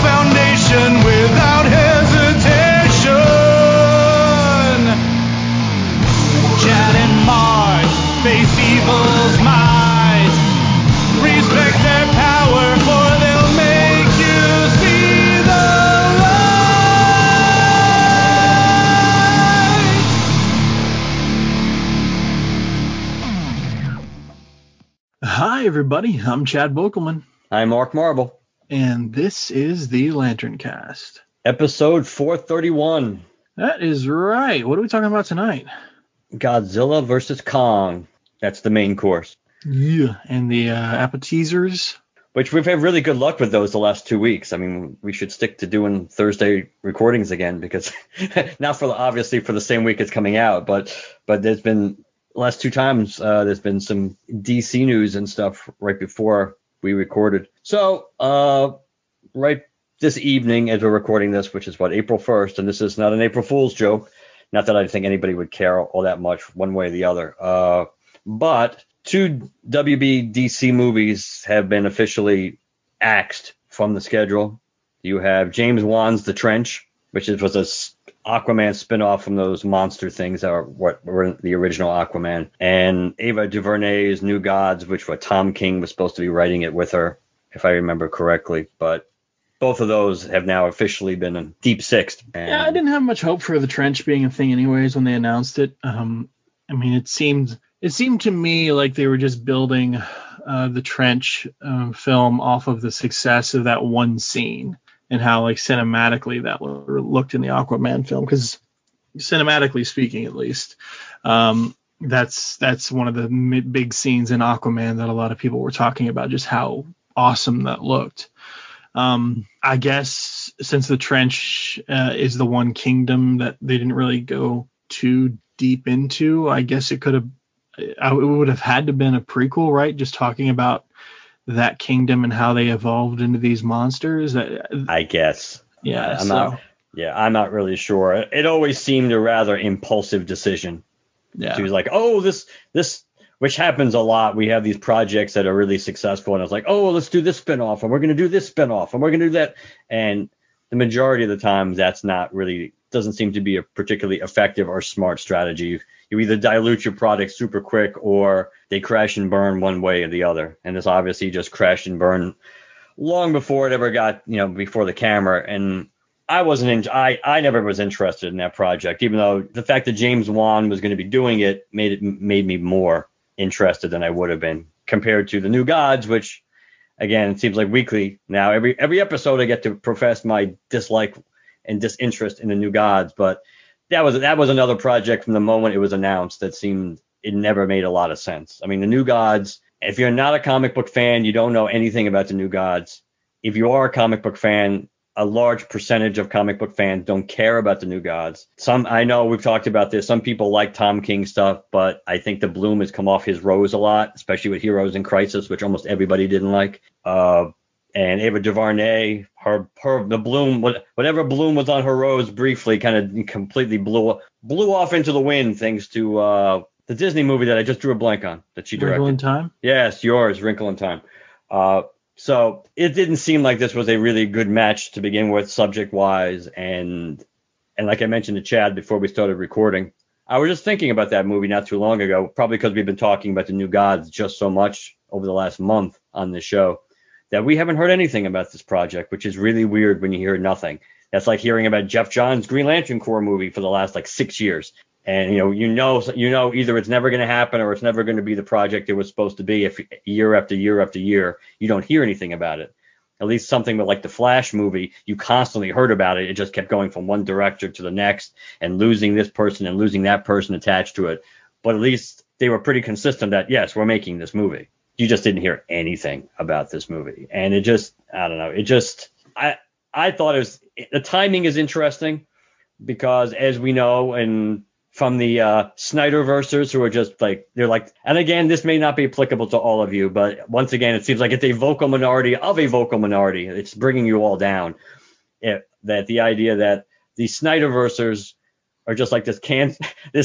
foundation without hesitation. Chad and Mars face evil's might, respect their power for they'll make you see the light. Hi everybody, I'm Chad Vogelman. I'm Mark Marble. And this is the Lantern Cast. Episode 431. That is right. What are we talking about tonight? Godzilla versus Kong. That's the main course. Yeah, and the appetizers. Which we've had really good luck with those the last 2 weeks. I mean, we should stick to doing Thursday recordings again because not for obviously for the same week it's coming out, but there's been last two times there's been some DC news and stuff right before we recorded. So right this evening as we're recording this, which is what, April 1st, and this is not an April Fool's joke. Not that I think anybody would care all that much one way or the other. But two WB DC movies have been officially axed from the schedule. You have James Wan's The Trench, which was a Aquaman spinoff from those monster things that were the original Aquaman, and Ava DuVernay's New Gods, which were Tom King was supposed to be writing it with her, if I remember correctly. But both of those have now officially been a deep sixth. Yeah, I didn't have much hope for The Trench being a thing anyways when they announced it. I mean, it seemed to me like they were just building The Trench film off of the success of that one scene. And how, like, cinematically that looked in the Aquaman film, because cinematically speaking, at least, that's one of the big scenes in Aquaman that a lot of people were talking about, just how awesome that looked. I guess since The Trench is the one kingdom that they didn't really go too deep into, I guess it would have had to been a prequel, right? Just talking about that kingdom and how they evolved into these monsters. I guess. Yeah. I'm not really sure. It always seemed a rather impulsive decision. Yeah. She was like, oh, this, which happens a lot. We have these projects that are really successful. And I was like, oh, let's do this spinoff. And we're going to do this spinoff. And we're going to do that. And the majority of the time, that's not really, doesn't seem to be a particularly effective or smart strategy. You either dilute your product super quick or they crash and burn one way or the other. And this obviously just crashed and burned long before it ever got, before the camera. And I wasn't, I never was interested in that project, even though the fact that James Wan was going to be doing it made me more interested than I would have been compared to the New Gods, which again, it seems like weekly now, every episode I get to profess my dislike and disinterest in the New Gods, but that was another project from the moment it was announced that seemed it never made a lot of sense. I mean, the New Gods, if you're not a comic book fan, you don't know anything about the New Gods. If you are a comic book fan, a large percentage of comic book fans don't care about the New Gods. Some, I know we've talked about this. Some people like Tom King stuff, but I think the bloom has come off his rose a lot, especially with Heroes in Crisis, which almost everybody didn't like. And Ava DuVernay, the bloom, whatever bloom was on her rose briefly, kind of completely blew off into the wind thanks to the Disney movie that I just drew a blank on that she directed. Wrinkle in Time? Yes, yours, Wrinkle in Time. So it didn't seem like this was a really good match to begin with, subject-wise, and like I mentioned to Chad before we started recording, I was just thinking about that movie not too long ago, probably because we've been talking about the New Gods just so much over the last month on this show, that we haven't heard anything about this project, which is really weird when you hear nothing. That's like hearing about Jeff Johns' Green Lantern Corps movie for the last 6 years. And, you know, either it's never going to happen or it's never going to be the project it was supposed to be. If year after year after year, you don't hear anything about it. At least something with like the Flash movie, you constantly heard about it. It just kept going from one director to the next and losing this person and losing that person attached to it. But at least they were pretty consistent that, yes, we're making this movie. You just didn't hear anything about this movie. And it just, I don't know. It just, I I thought it was, the timing is interesting because, as we know, and from the Snyderversers who are just like, they're like, and again, this may not be applicable to all of you, but once again, it seems like it's a vocal minority of a vocal minority. It's bringing you all down. That the idea that the Snyderversers are just like this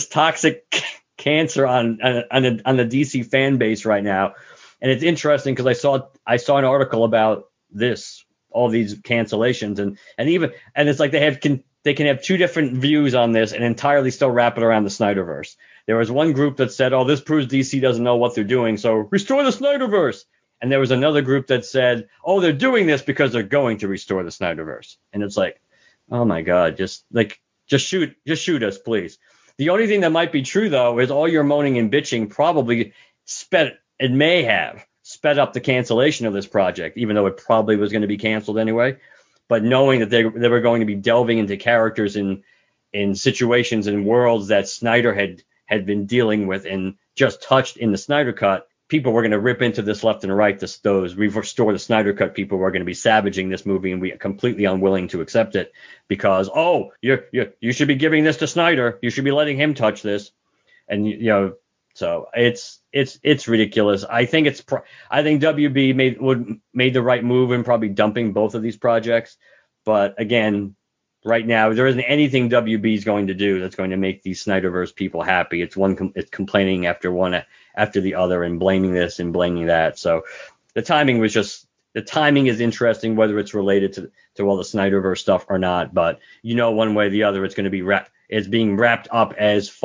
toxic cancer on the DC fan base right now. And it's interesting because I saw an article about this, all these cancellations, and it's like they can have two different views on this and entirely still wrap it around the Snyderverse. There was one group that said, oh, this proves DC doesn't know what they're doing, so restore the Snyderverse. And there was another group that said, oh, they're doing this because they're going to restore the Snyderverse. And it's like, oh, my God, just shoot us, please. The only thing that might be true, though, is all your moaning and bitching probably sped up the cancellation of this project, even though it probably was going to be canceled anyway. But knowing that they were going to be delving into characters in situations and worlds that Snyder had been dealing with and just touched in the Snyder Cut, people were going to rip into this left and right. Those we restore the Snyder Cut people were going to be savaging this movie, and we are completely unwilling to accept it because, oh, you should be giving this to Snyder. You should be letting him touch this, and you know. So it's ridiculous. I think WB made the right move in probably dumping both of these projects. But again, right now there isn't anything WB is going to do that's going to make these Snyderverse people happy. It's complaining after one after the other and blaming this and blaming that. So the timing is interesting, whether it's related to all the Snyderverse stuff or not. But you know, one way or the other, it's going to be wrapped up as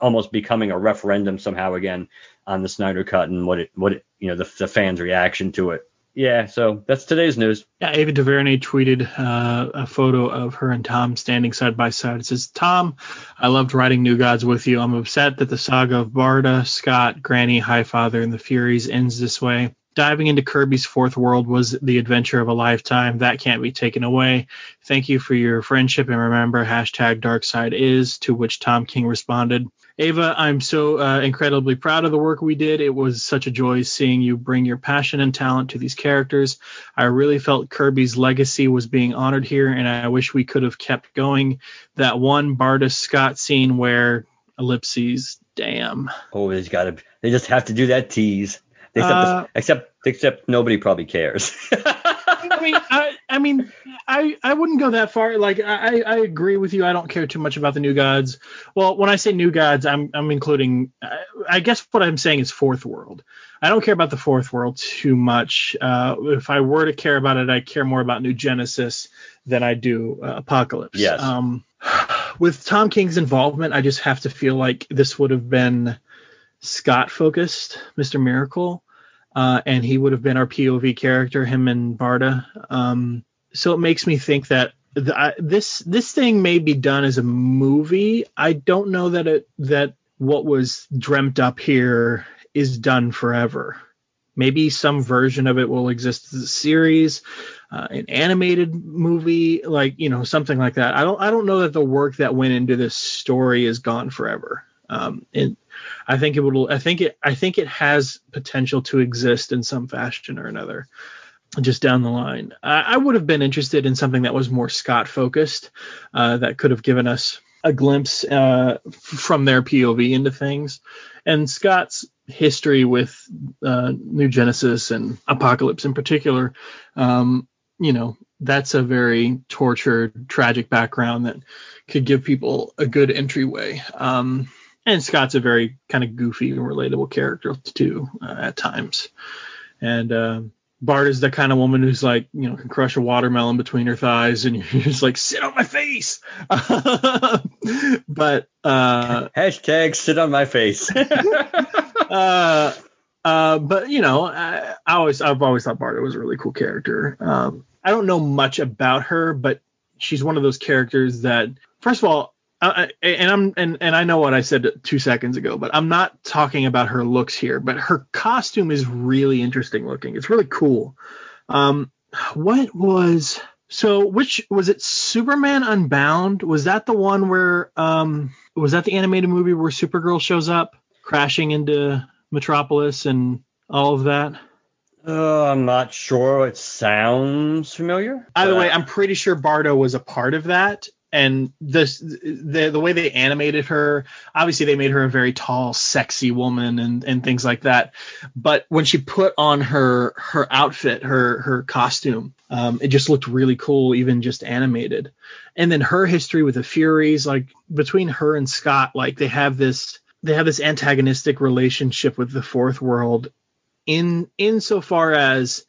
almost becoming a referendum somehow again on the Snyder Cut and the fans' reaction to it. Yeah, so that's today's news. Yeah, Ava DuVernay tweeted a photo of her and Tom standing side by side. It says, "Tom, I loved writing New Gods with you. I'm upset that the saga of Barda, Scott, Granny, Highfather, and the Furies ends this way. Diving into Kirby's Fourth World was the adventure of a lifetime. That can't be taken away. Thank you for your friendship, and remember, #DarkSideIs, to which Tom King responded, "Ava, I'm so incredibly proud of the work we did. It was such a joy seeing you bring your passion and talent to these characters. I really felt Kirby's legacy was being honored here, and I wish we could have kept going. That one Barda Scott scene where . Damn. Oh, they just have to do that tease. Except nobody probably cares. I mean, I wouldn't go that far. Like, I agree with you. I don't care too much about the New Gods. Well, when I say New Gods, I'm including, I guess what I'm saying is Fourth World. I don't care about the Fourth World too much. If I were to care about it, I care more about New Genesis than I do Apokolips. Yes. With Tom King's involvement, I just have to feel like this would have been Scott focused, Mr. Miracle, and he would have been our POV character, him and Barda. So it makes me think that this thing may be done as a movie. I don't know that what was dreamt up here is done forever. Maybe some version of it will exist as a series, an animated movie, like, you know, something like that. I don't know that the work that went into this story is gone forever. And I think it will. I think it has potential to exist in some fashion or another, just down the line. I would have been interested in something that was more Scott focused, that could have given us a glimpse from their POV into things. And Scott's history with New Genesis and Apokolips in particular, you know, that's a very tortured, tragic background that could give people a good entryway. And Scott's a very kind of goofy and relatable character too, at times. And Bart is the kind of woman who's like, you know, can crush a watermelon between her thighs, and you're just like, sit on my face. But hashtag sit on my face. But you know, I've always thought Bart was a really cool character. I don't know much about her, but she's one of those characters that, first of all, I know what I said 2 seconds ago, but I'm not talking about her looks here, but her costume is really interesting looking. It's really cool. Which was it? Superman Unbound? Was that the one where, was that the animated movie where Supergirl shows up crashing into Metropolis and all of that? I'm not sure. It sounds familiar. Either way, I'm pretty sure Barda was a part of that. And this, the way they animated her, obviously they made her a very tall, sexy woman and things like that. But when she put on her outfit, her costume, it just looked really cool, even just animated. And then her history with the Furies, like between her and Scott, like they have this antagonistic relationship with the Fourth World insofar as,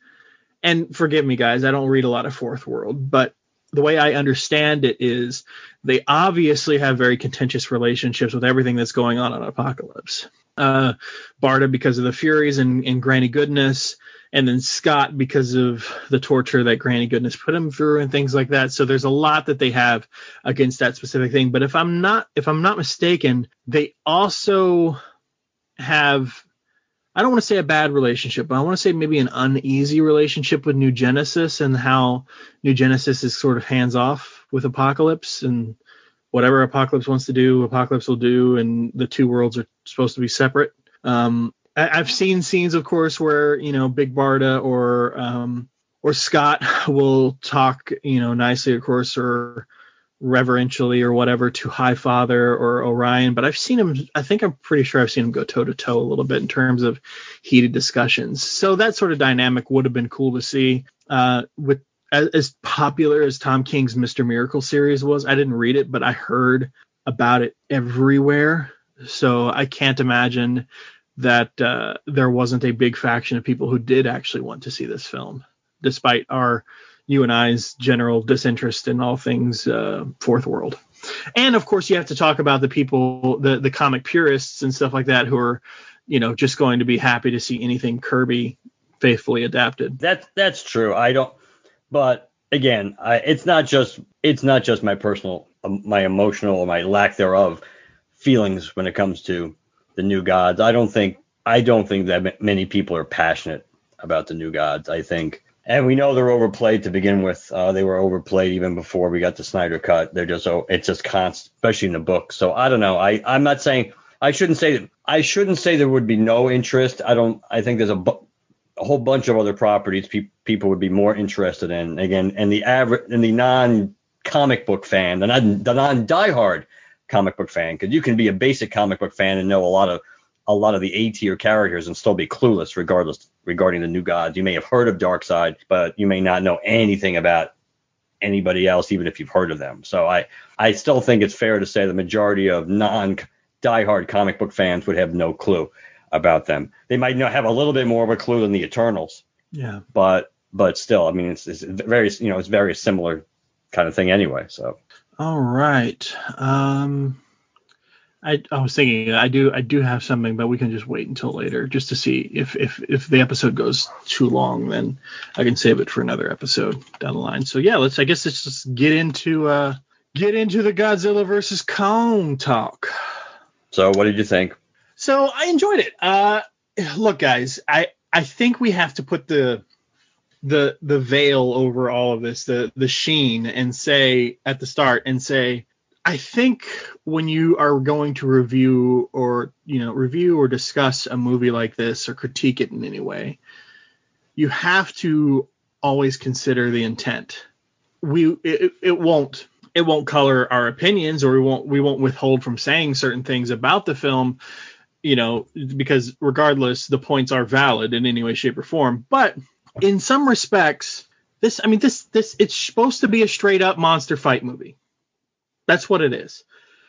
and forgive me, guys, I don't read a lot of Fourth World, but the way I understand it is they obviously have very contentious relationships with everything that's going on Apokolips. Barda because of the Furies and Granny Goodness, and then Scott because of the torture that Granny Goodness put him through and things like that. So there's a lot that they have against that specific thing. But if I'm not mistaken, they also have, I don't want to say a bad relationship, but I want to say maybe an uneasy relationship with New Genesis and how New Genesis is sort of hands off with Apokolips, and whatever Apokolips wants to do, Apokolips will do. And the two worlds are supposed to be separate. I've seen scenes, of course, where, you know, Big Barda or Scott will talk, you know, nicely, of course, or reverentially or whatever to Highfather or Orion, but I've seen him, I think I'm pretty sure I've seen him go toe to toe a little bit in terms of heated discussions. So that sort of dynamic would have been cool to see. With as popular as Tom King's Mr. Miracle series was, I didn't read it, but I heard about it everywhere. So I can't imagine that there wasn't a big faction of people who did actually want to see this film, despite you and I's general disinterest in all things Fourth World. And of course you have to talk about the people, the comic purists and stuff like that, who are, you know, just going to be happy to see anything Kirby faithfully adapted. That's true. But again, it's not just my personal, my emotional, or my lack thereof feelings when it comes to the New Gods. I don't think that many people are passionate about the New Gods. I think, and we know they're overplayed to begin with. They were overplayed even before we got the Snyder Cut. They're just, it's just constant, especially in the book. So I don't know. I'm not saying, I shouldn't say there would be no interest. I think there's a whole bunch of other properties people would be more interested in. Again, and the non-comic book fan, the non-diehard comic book fan, because you can be a basic comic book fan and know a lot of the A-tier characters and still be clueless regarding the New Gods. You may have heard of Darkseid, but you may not know anything about anybody else, even if you've heard of them. So I still think it's fair to say the majority of non-diehard comic book fans would have no clue about them. They might not have a little bit more of a clue than the Eternals. Yeah. But still, I mean, it's very, you know, it's very similar kind of thing anyway. So. All right. I was thinking I do have something, but we can just wait until later just to see if the episode goes too long, then I can save it for another episode down the line. So yeah, let's just get into the Godzilla versus Kong talk. So what did you think? So I enjoyed it. Look, guys, I think we have to put the veil over all of this, the sheen, and say at the start and say, I think when you are going to review or discuss a movie like this or critique it in any way, you have to always consider the intent. It won't color our opinions, or we won't withhold from saying certain things about the film, you know, because regardless, the points are valid in any way, shape, or form. But in some respects, this it's supposed to be a straight up monster fight movie. That's what it is.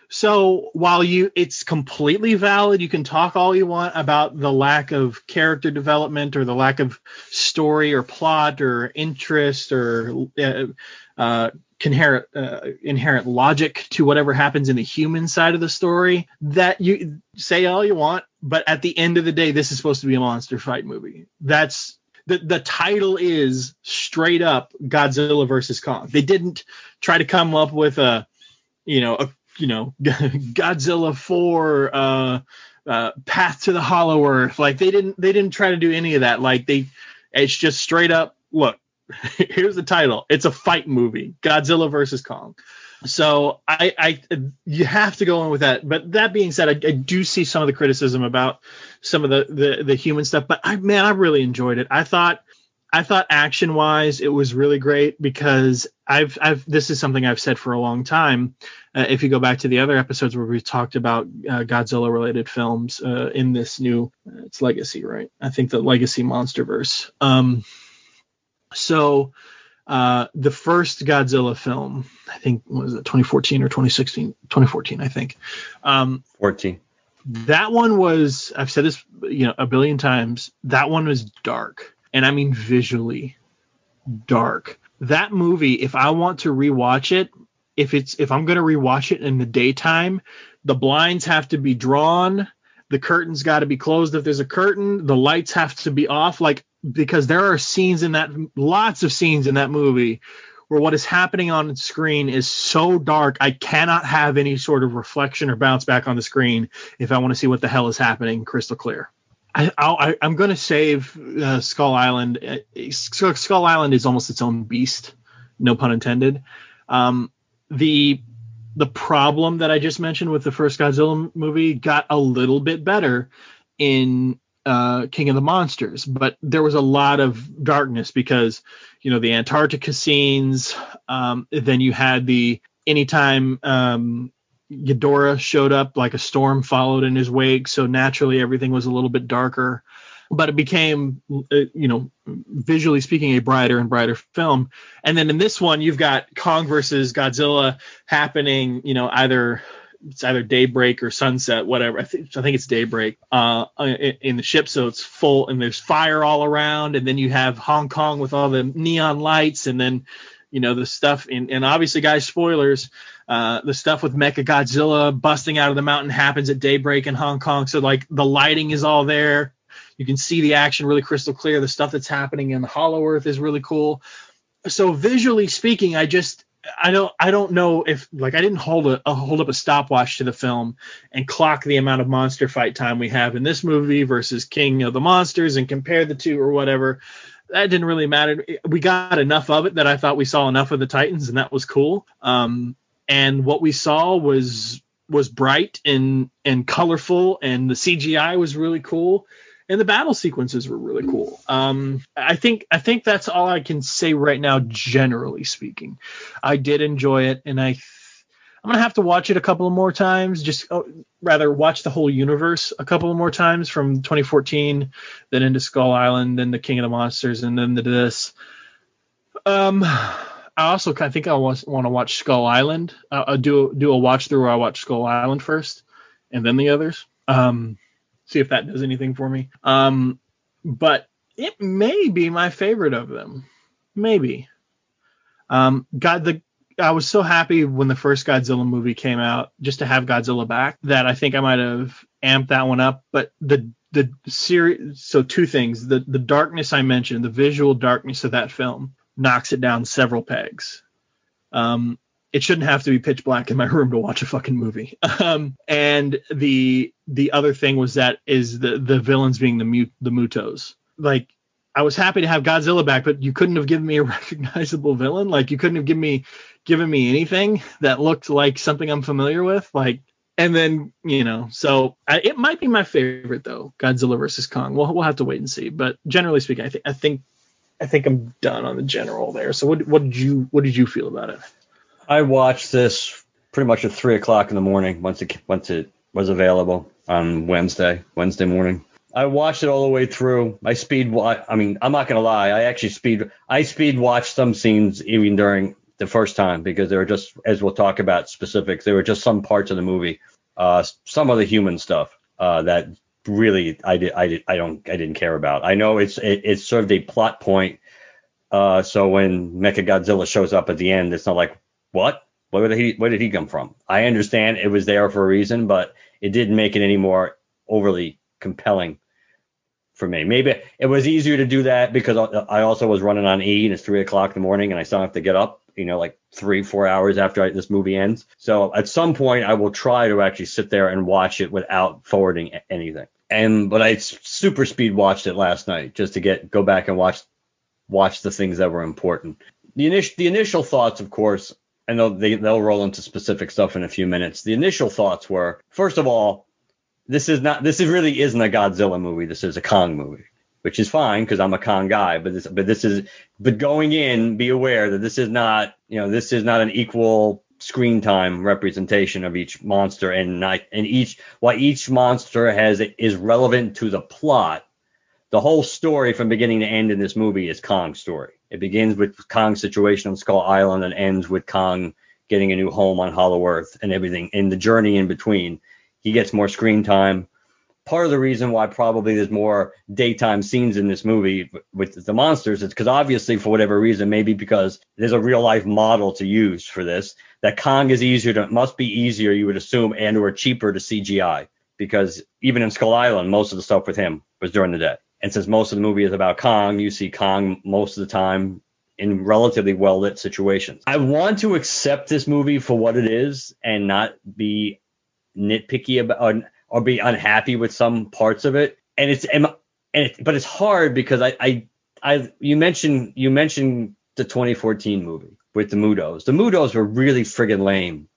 So while it's completely valid, you can talk all you want about the lack of character development or the lack of story or plot or interest or inherent logic to whatever happens in the human side of the story, that you say all you want. But at the end of the day, this is supposed to be a monster fight movie. That's the title is straight up Godzilla versus Kong. They didn't try to come up with a Godzilla 4, Path to the Hollow Earth. Like they didn't try to do any of that. Like it's just straight up. Look, here's the title. It's a fight movie, Godzilla versus Kong. So you have to go in with that. But that being said, I do see some of the criticism about some of the human stuff. But I really enjoyed it. I thought action wise, it was really great because this is something I've said for a long time. If you go back to the other episodes where we talked about Godzilla related films in this new it's Legacy, right? I think the Legacy Monsterverse. So the first Godzilla film, I think, was it 2014 or 2016? 2014, I think. 14. That one was, I've said this, a billion times. That one was dark. And I mean visually dark. That movie, if I want to rewatch it, if I'm going to rewatch it in the daytime, the blinds have to be drawn, the curtain's got to be closed if there's a curtain, the lights have to be off, because there are lots of scenes in that movie where what is happening on screen is so dark, I cannot have any sort of reflection or bounce back on the screen if I want to see what the hell is happening crystal clear. I'm going to save Skull Island. Skull Island is almost its own beast, no pun intended. The problem that I just mentioned with the first Godzilla movie got a little bit better in King of the Monsters, but there was a lot of darkness because, the Antarctica scenes. Then you had anytime Ghidorah showed up, like a storm followed in his wake, so naturally everything was a little bit darker, but it became, visually speaking, a brighter and brighter film. And then in this one, you've got Kong versus Godzilla happening, either daybreak or sunset, whatever. I think it's daybreak in the ship, so it's full and there's fire all around, and then you have Hong Kong with all the neon lights, and then the stuff and obviously, guys, spoilers, the stuff with Mechagodzilla busting out of the mountain happens at daybreak in Hong Kong. So the lighting is all there. You can see the action really crystal clear. The stuff that's happening in Hollow Earth is really cool. So visually speaking, I don't know if I didn't hold up a stopwatch to the film and clock the amount of monster fight time we have in this movie versus King of the Monsters and compare the two or whatever. That didn't really matter. We got enough of it that I thought we saw enough of the Titans, and that was cool. And what we saw was bright and colorful, and the CGI was really cool, and the battle sequences were really cool. I think that's all I can say right now, generally speaking. I did enjoy it, and I'm going to have to watch it a couple of more times, rather watch the whole universe a couple of more times from 2014, then into Skull Island, then the King of the Monsters, and then this. I think I want to watch Skull Island. I'll do a watch through where I watch Skull Island first and then the others. See if that does anything for me. But it may be my favorite of them. Maybe. I was so happy when the first Godzilla movie came out, just to have Godzilla back, that I think I might have amped that one up. But the series, so two things: the darkness I mentioned, the visual darkness of that film, knocks it down several pegs. It shouldn't have to be pitch black in my room to watch a fucking movie. And the other thing was that is the villains being the Mutos. I was happy to have Godzilla back, but you couldn't have given me a recognizable villain. You couldn't have given me anything that looked like something I'm familiar with. And then, it might be my favorite though. Godzilla versus Kong. We'll have to wait and see. But generally speaking, I think I'm done on the general there. So what did you feel about it? I watched this pretty much at 3:00 in the morning once it was available on Wednesday morning. I watched it all the way through. I'm not going to lie. I speed watched some scenes even during the first time because they were just, as we'll talk about specifics, they were just some parts of the movie, some of the human stuff that really I didn't care about. I know it served a plot point. So when Mechagodzilla shows up at the end, it's not like, what? Where did he come from? I understand it was there for a reason, but it didn't make it any more overly compelling for me. Maybe it was easier to do that because I also was running on E, and it's 3:00 in the morning, and I still have to get up, 3-4 hours after this movie ends. So at some point, I will try to actually sit there and watch it without forwarding anything. But I super speed watched it last night just to go back and watch the things that were important. The initial thoughts, of course, and they'll roll into specific stuff in a few minutes. The initial thoughts were, first of all, this really isn't a Godzilla movie. This is a Kong movie, which is fine because I'm a Kong guy. But going in, be aware that this is not an equal screen time representation of each monster, and each monster is relevant to the plot. The whole story from beginning to end in this movie is Kong's story. It begins with Kong's situation on Skull Island and ends with Kong getting a new home on Hollow Earth and everything. And the journey in between, he gets more screen time. Part of the reason why probably there's more daytime scenes in this movie with the monsters is because obviously, for whatever reason, maybe because there's a real life model to use for this, that Kong is must be easier, you would assume, and or cheaper to CGI, because even in Skull Island, most of the stuff with him was during the day. And since most of the movie is about Kong, you see Kong most of the time in relatively well-lit situations. I want to accept this movie for what it is and not be nitpicky about or be unhappy with some parts of it. But it's hard because you mentioned the 2014 movie with the Mudos. The Mudos were really friggin' lame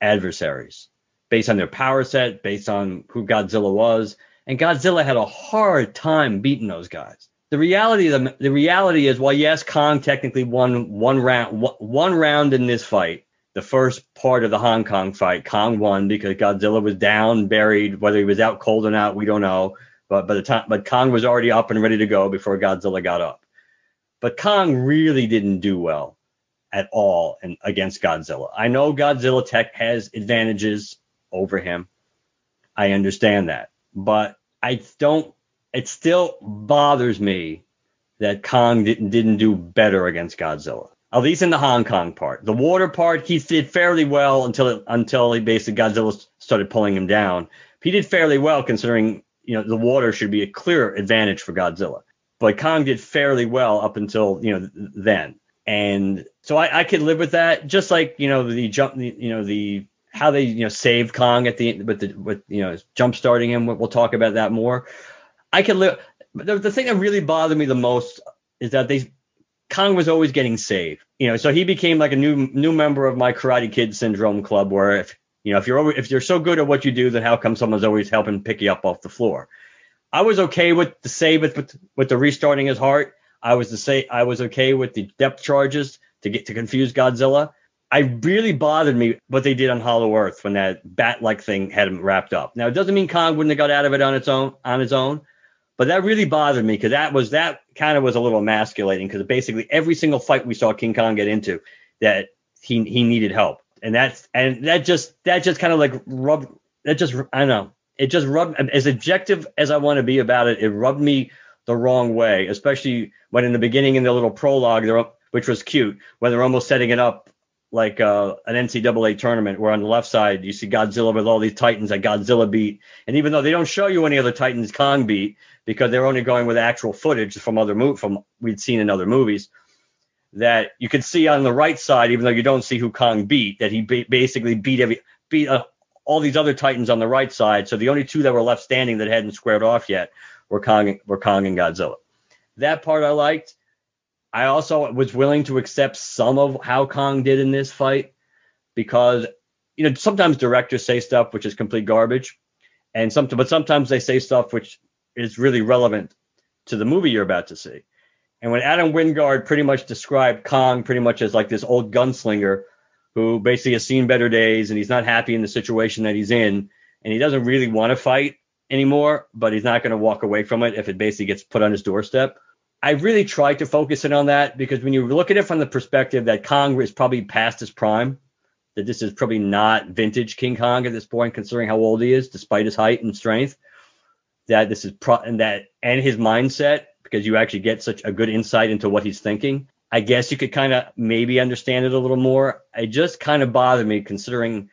adversaries based on their power set, based on who Godzilla was. And Godzilla had a hard time beating those guys. The reality is, while yes, Kong technically won one round in this fight, the first part of the Hong Kong fight, Kong won because Godzilla was down, buried. Whether he was out cold or not, we don't know. But Kong was already up and ready to go before Godzilla got up. But Kong really didn't do well at all against Godzilla. I know Godzilla tech has advantages over him. I understand that. But it still bothers me that Kong didn't do better against Godzilla, at least in the Hong Kong part. The water part, he did fairly well until Godzilla started pulling him down. He did fairly well considering, the water should be a clear advantage for Godzilla. But Kong did fairly well up until, then. And so I could live with that, just like, how they save Kong at the end with jump starting him. We'll talk about that more. I could live. The thing that really bothered me the most is that Kong was always getting saved. So he became like a new member of my Karate Kid syndrome club, where if you're so good at what you do, then how come someone's always helping pick you up off the floor? I was okay with the save with the restarting his heart. I was okay with the depth charges to confuse Godzilla. I really bothered me what they did on Hollow Earth when that bat-like thing had him wrapped up. Now, it doesn't mean Kong wouldn't have got out of it on its own, but that really bothered me because that kind of was a little emasculating, because basically every single fight we saw King Kong get into, that he needed help. It just rubbed, as objective as I want to be about it, it rubbed me the wrong way, especially when in the beginning in the little prologue, which was cute, when they're almost setting it up like an NCAA tournament, where on the left side you see Godzilla with all these titans that Godzilla beat. And even though they don't show you any other titans Kong beat, because they're only going with actual footage from we'd seen in other movies, that you could see on the right side, even though you don't see who Kong beat, that he basically beat all these other titans on the right side. So the only two that were left standing that hadn't squared off yet were Kong and Godzilla. That part I liked. I also was willing to accept some of how Kong did in this fight because, sometimes directors say stuff which is complete garbage, but sometimes they say stuff which is really relevant to the movie you're about to see. And when Adam Wingard pretty much described Kong pretty much as like this old gunslinger who basically has seen better days and he's not happy in the situation that he's in and he doesn't really want to fight anymore, but he's not going to walk away from it if it basically gets put on his doorstep. I really tried to focus in on that because when you look at it from the perspective that Kong is probably past his prime, that this is probably not vintage King Kong at this point, considering how old he is, despite his height and strength, that this is and his mindset, because you actually get such a good insight into what he's thinking. I guess you could kind of maybe understand it a little more. It just kind of bothered me considering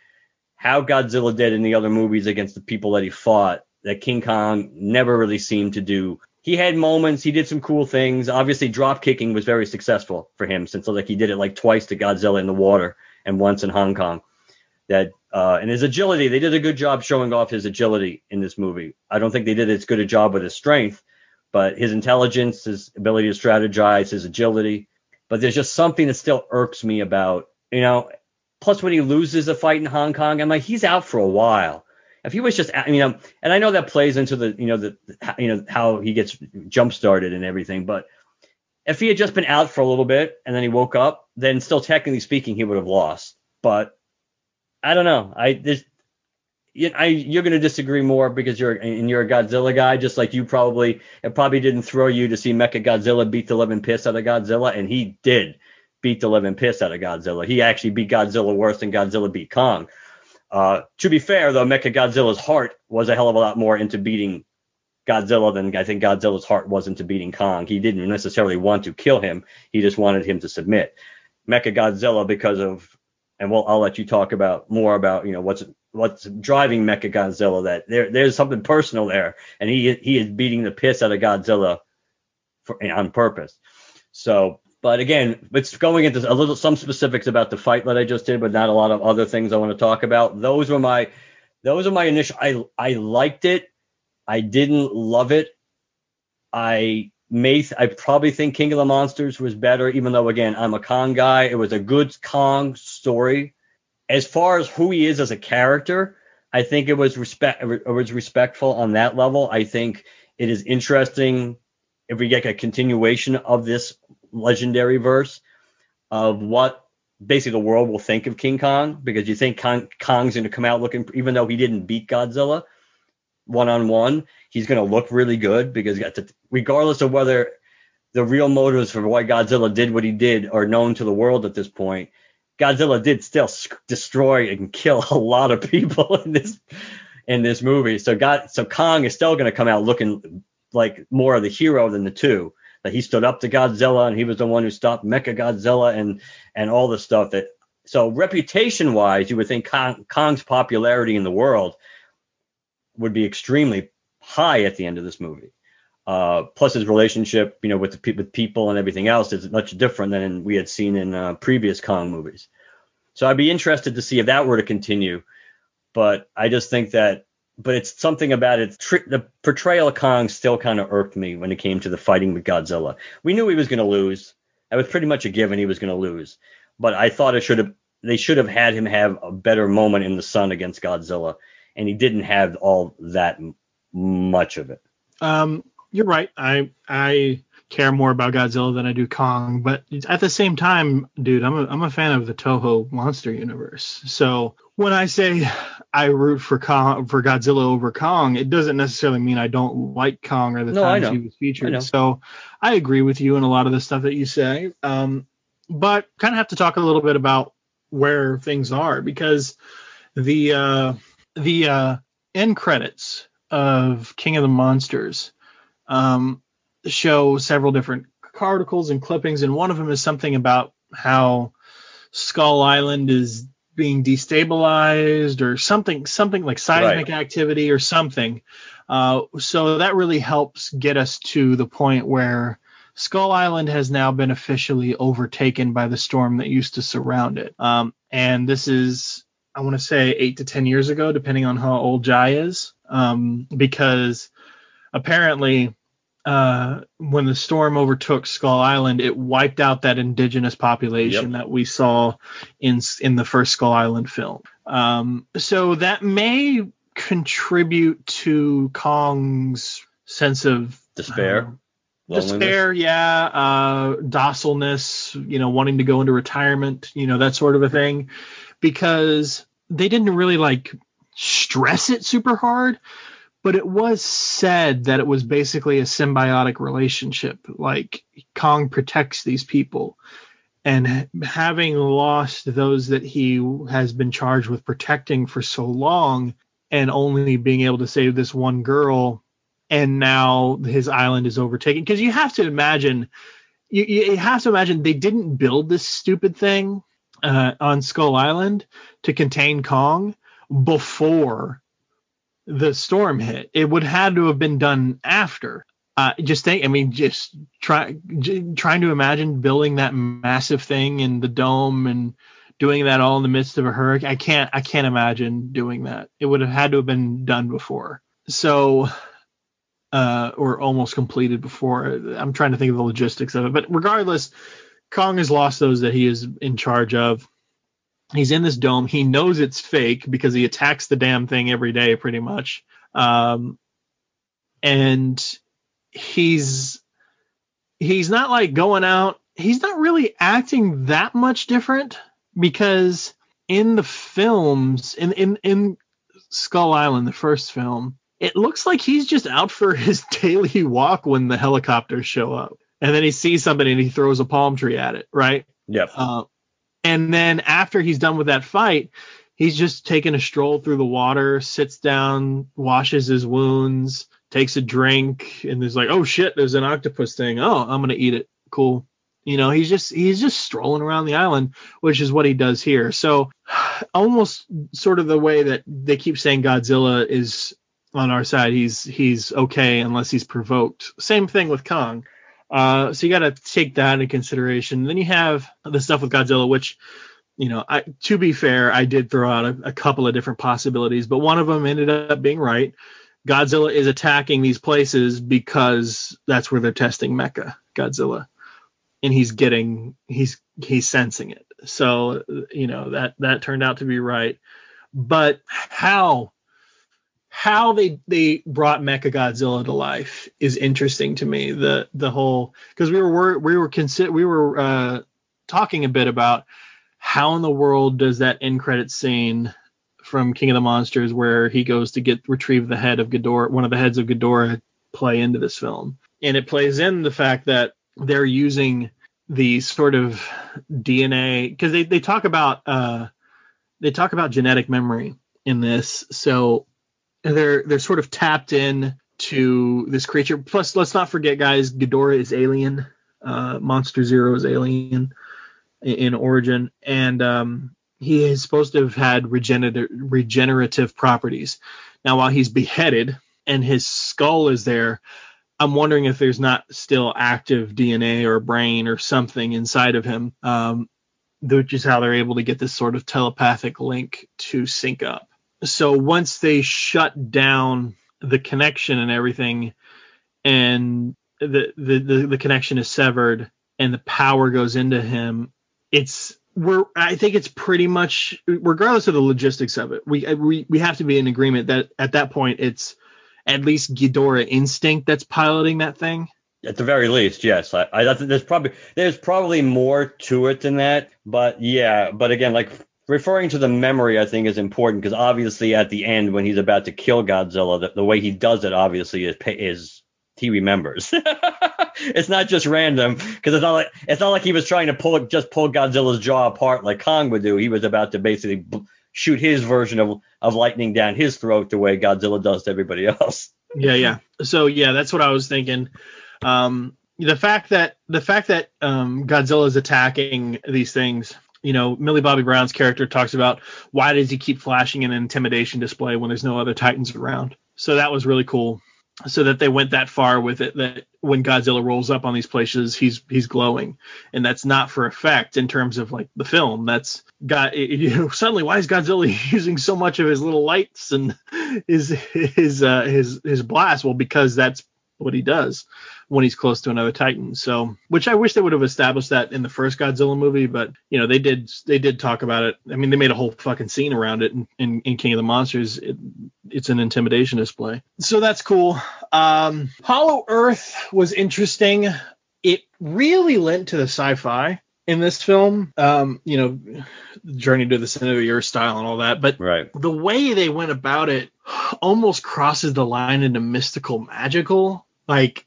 how Godzilla did in the other movies against the people that he fought, that King Kong never really seemed to do. He had moments. He did some cool things. Obviously, drop kicking was very successful for him, since he did it twice to Godzilla in the water and once in Hong Kong. And his agility, they did a good job showing off his agility in this movie. I don't think they did as good a job with his strength, but his intelligence, his ability to strategize, his agility. But there's just something that still irks me about, Plus, when he loses a fight in Hong Kong, I'm like, he's out for a while. If he was just, and I know that plays into the how he gets jump started and everything, but if he had just been out for a little bit and then he woke up, then still technically speaking, he would have lost. But I don't know. You're going to disagree more because you're a Godzilla guy, just like you probably. It probably didn't throw you to see Mechagodzilla beat the living piss out of Godzilla, and he did beat the living piss out of Godzilla. He actually beat Godzilla worse than Godzilla beat Kong. To be fair, though, Mechagodzilla's heart was a hell of a lot more into beating Godzilla than I think Godzilla's heart was into beating Kong. He didn't necessarily want to kill him. He just wanted him to submit. Mechagodzilla, because of, and well, I'll let you talk about more about, what's driving Mechagodzilla, that there's something personal there, and he is beating the piss out of Godzilla on purpose. So, but again, it's going into some specifics about the fight that I just did, but not a lot of other things I want to talk about. Those are my initial. I liked it. I didn't love it. I probably think King of the Monsters was better, even though, again, I'm a Kong guy. It was a good Kong story. As far as who he is as a character, I think it was respectful on that level. I think it is interesting if we get a continuation of this legendary verse of what basically the world will think of King Kong, because you think Kong's going to come out looking, even though he didn't beat Godzilla one-on-one, he's going to look really good, because regardless of whether the real motives for why Godzilla did what he did are known to the world at this point, Godzilla did still destroy and kill a lot of people in this movie. So Kong is still going to come out looking like more of the hero than the two. That he stood up to Godzilla, and he was the one who stopped Mechagodzilla and all the stuff. So reputation-wise, you would think Kong's popularity in the world would be extremely high at the end of this movie. Plus his relationship, with people and everything else is much different than we had seen in previous Kong movies. So I'd be interested to see if that were to continue. But I just think that, but it's something about it. The portrayal of Kong still kind of irked me when it came to the fighting with Godzilla. We knew he was going to lose. That was pretty much a given. He was going to lose. But I thought they should have had him have a better moment in the sun against Godzilla, and he didn't have all that much of it. You're right. I care more about Godzilla than I do Kong, but at the same time, dude, I'm a fan of the Toho monster universe. So when I say I root for Godzilla over Kong, it doesn't necessarily mean I don't like Kong or the times he was featured. So I agree with you in a lot of the stuff that you say, but kind of have to talk a little bit about where things are, because the end credits of King of the Monsters show several different articles and clippings, and one of them is something about how Skull Island is being destabilized or something like seismic activity or something. So that really helps get us to the point where Skull Island has now been officially overtaken by the storm that used to surround it. And this is, I want to say, 8 to 10 years ago, depending on how old Jai is, because apparently when the storm overtook Skull Island, it wiped out that indigenous population that we saw in the first Skull Island film. So that may contribute to Kong's sense of despair. Despair, yeah, docileness, wanting to go into retirement, that sort of a thing, because they didn't really stress it super hard. But it was said that it was basically a symbiotic relationship. Kong protects these people, and having lost those that he has been charged with protecting for so long, and only being able to save this one girl, and now his island is overtaken. Because you have to imagine, they didn't build this stupid thing on Skull Island to contain Kong before the storm hit. It would had to have been done after. Trying to imagine building that massive thing in the dome and doing that all in the midst of a hurricane. I can't imagine doing that. It would have had to have been done before. So, or almost completed before. I'm trying to think of the logistics of it, but regardless, Kong has lost those that he is in charge of. He's in this dome. He knows it's fake because he attacks the damn thing every day, pretty much. And he's not like going out. He's not really acting that much different, because in the films, in Skull Island, the first film, it looks like he's just out for his daily walk when the helicopters show up. And then he sees somebody and he throws a palm tree at it, right? Yep. And then after he's done with that fight, he's just taking a stroll through the water, sits down, washes his wounds, takes a drink, and is like, oh shit, there's an octopus thing. Oh, I'm going to eat it. Cool. You know, he's just strolling around the island, which is what he does here. So almost sort of the way that they keep saying Godzilla is on our side, he's okay unless he's provoked. Same thing with Kong. So you got to take that into consideration. Then you have the stuff with Godzilla, which, you know, to be fair, I did throw out a couple of different possibilities, but one of them ended up being right. Godzilla is attacking these places because that's where they're testing Mecha Godzilla, and he's sensing it. So, you know, that turned out to be right. But how they brought Mechagodzilla to life is interesting to me. The whole, because we were talking a bit about how in the world does that end credit scene from King of the Monsters where he goes to retrieve the head of Ghidorah, one of the heads of Ghidorah, play into this film, and it plays in the fact that they're using the sort of DNA, because they talk about genetic memory in this, so. They're sort of tapped in to this creature. Plus, let's not forget, guys, Ghidorah is alien. Monster Zero is alien in origin. And he is supposed to have had regenerative properties. Now, while he's beheaded and his skull is there, I'm wondering if there's not still active DNA or brain or something inside of him, which is how they're able to get this sort of telepathic link to sync up. So once they shut down the connection and everything, and the connection is severed and the power goes into him, I think it's pretty much, regardless of the logistics of it, we have to be in agreement that at that point it's at least Ghidorah instinct that's piloting that thing. At the very least, yes. I think there's probably more to it than that, but yeah. But again, like, referring to the memory, I think, is important, because obviously at the end when he's about to kill Godzilla, the way he does it obviously is he remembers. It's not just random, because it's not like he was trying to pull Godzilla's jaw apart like Kong would do. He was about to basically shoot his version of lightning down his throat the way Godzilla does to everybody else. Yeah. So yeah, that's what I was thinking. The fact that Godzilla's attacking these things. You know, Millie Bobby Brown's character talks about, why does he keep flashing an intimidation display when there's no other Titans around? So that was really cool. So that they went that far with it, that when Godzilla rolls up on these places, he's glowing. And that's not for effect in terms of like the film. That's got, you know, suddenly, why is Godzilla using so much of his little lights and his blast? Well, because that's what he does when he's close to another Titan. So, which I wish they would have established that in the first Godzilla movie, but you know, they did talk about it. I mean, they made a whole fucking scene around it in King of the Monsters. It's an intimidation display, so that's cool. Hollow Earth was interesting. It really lent to the sci-fi in this film, you know, Journey to the Center of the Earth style and all that, but right. The way they went about it almost crosses the line into mystical, magical, like.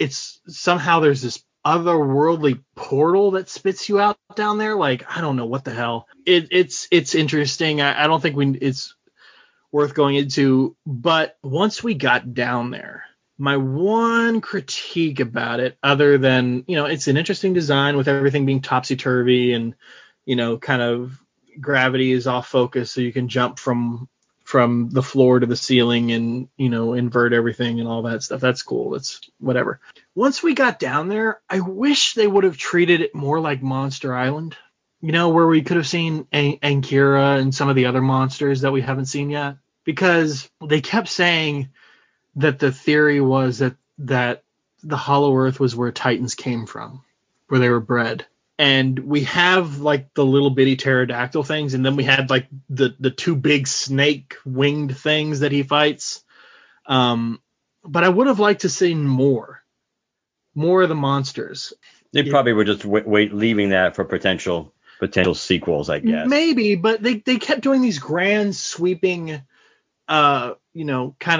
It's somehow there's this otherworldly portal that spits you out down there. Like, I don't know what the hell. It's interesting. I don't think it's worth going into. But once we got down there, my one critique about it, other than, you know, it's an interesting design with everything being topsy-turvy and, you know, kind of gravity is off focus, so you can jump from the floor to the ceiling and, you know, invert everything and all that stuff. That's cool. That's whatever. Once we got down there, I wish they would have treated it more like Monster Island, you know, where we could have seen Ankyra and some of the other monsters that we haven't seen yet, because they kept saying that the theory was that the Hollow Earth was where Titans came from, where they were bred. And we have like the little bitty pterodactyl things, and then we had like the two big snake winged things that he fights. But I would have liked to see more of the monsters. They probably were just leaving that for potential sequels, I guess. Maybe, but they kept doing these grand sweeping, kind of,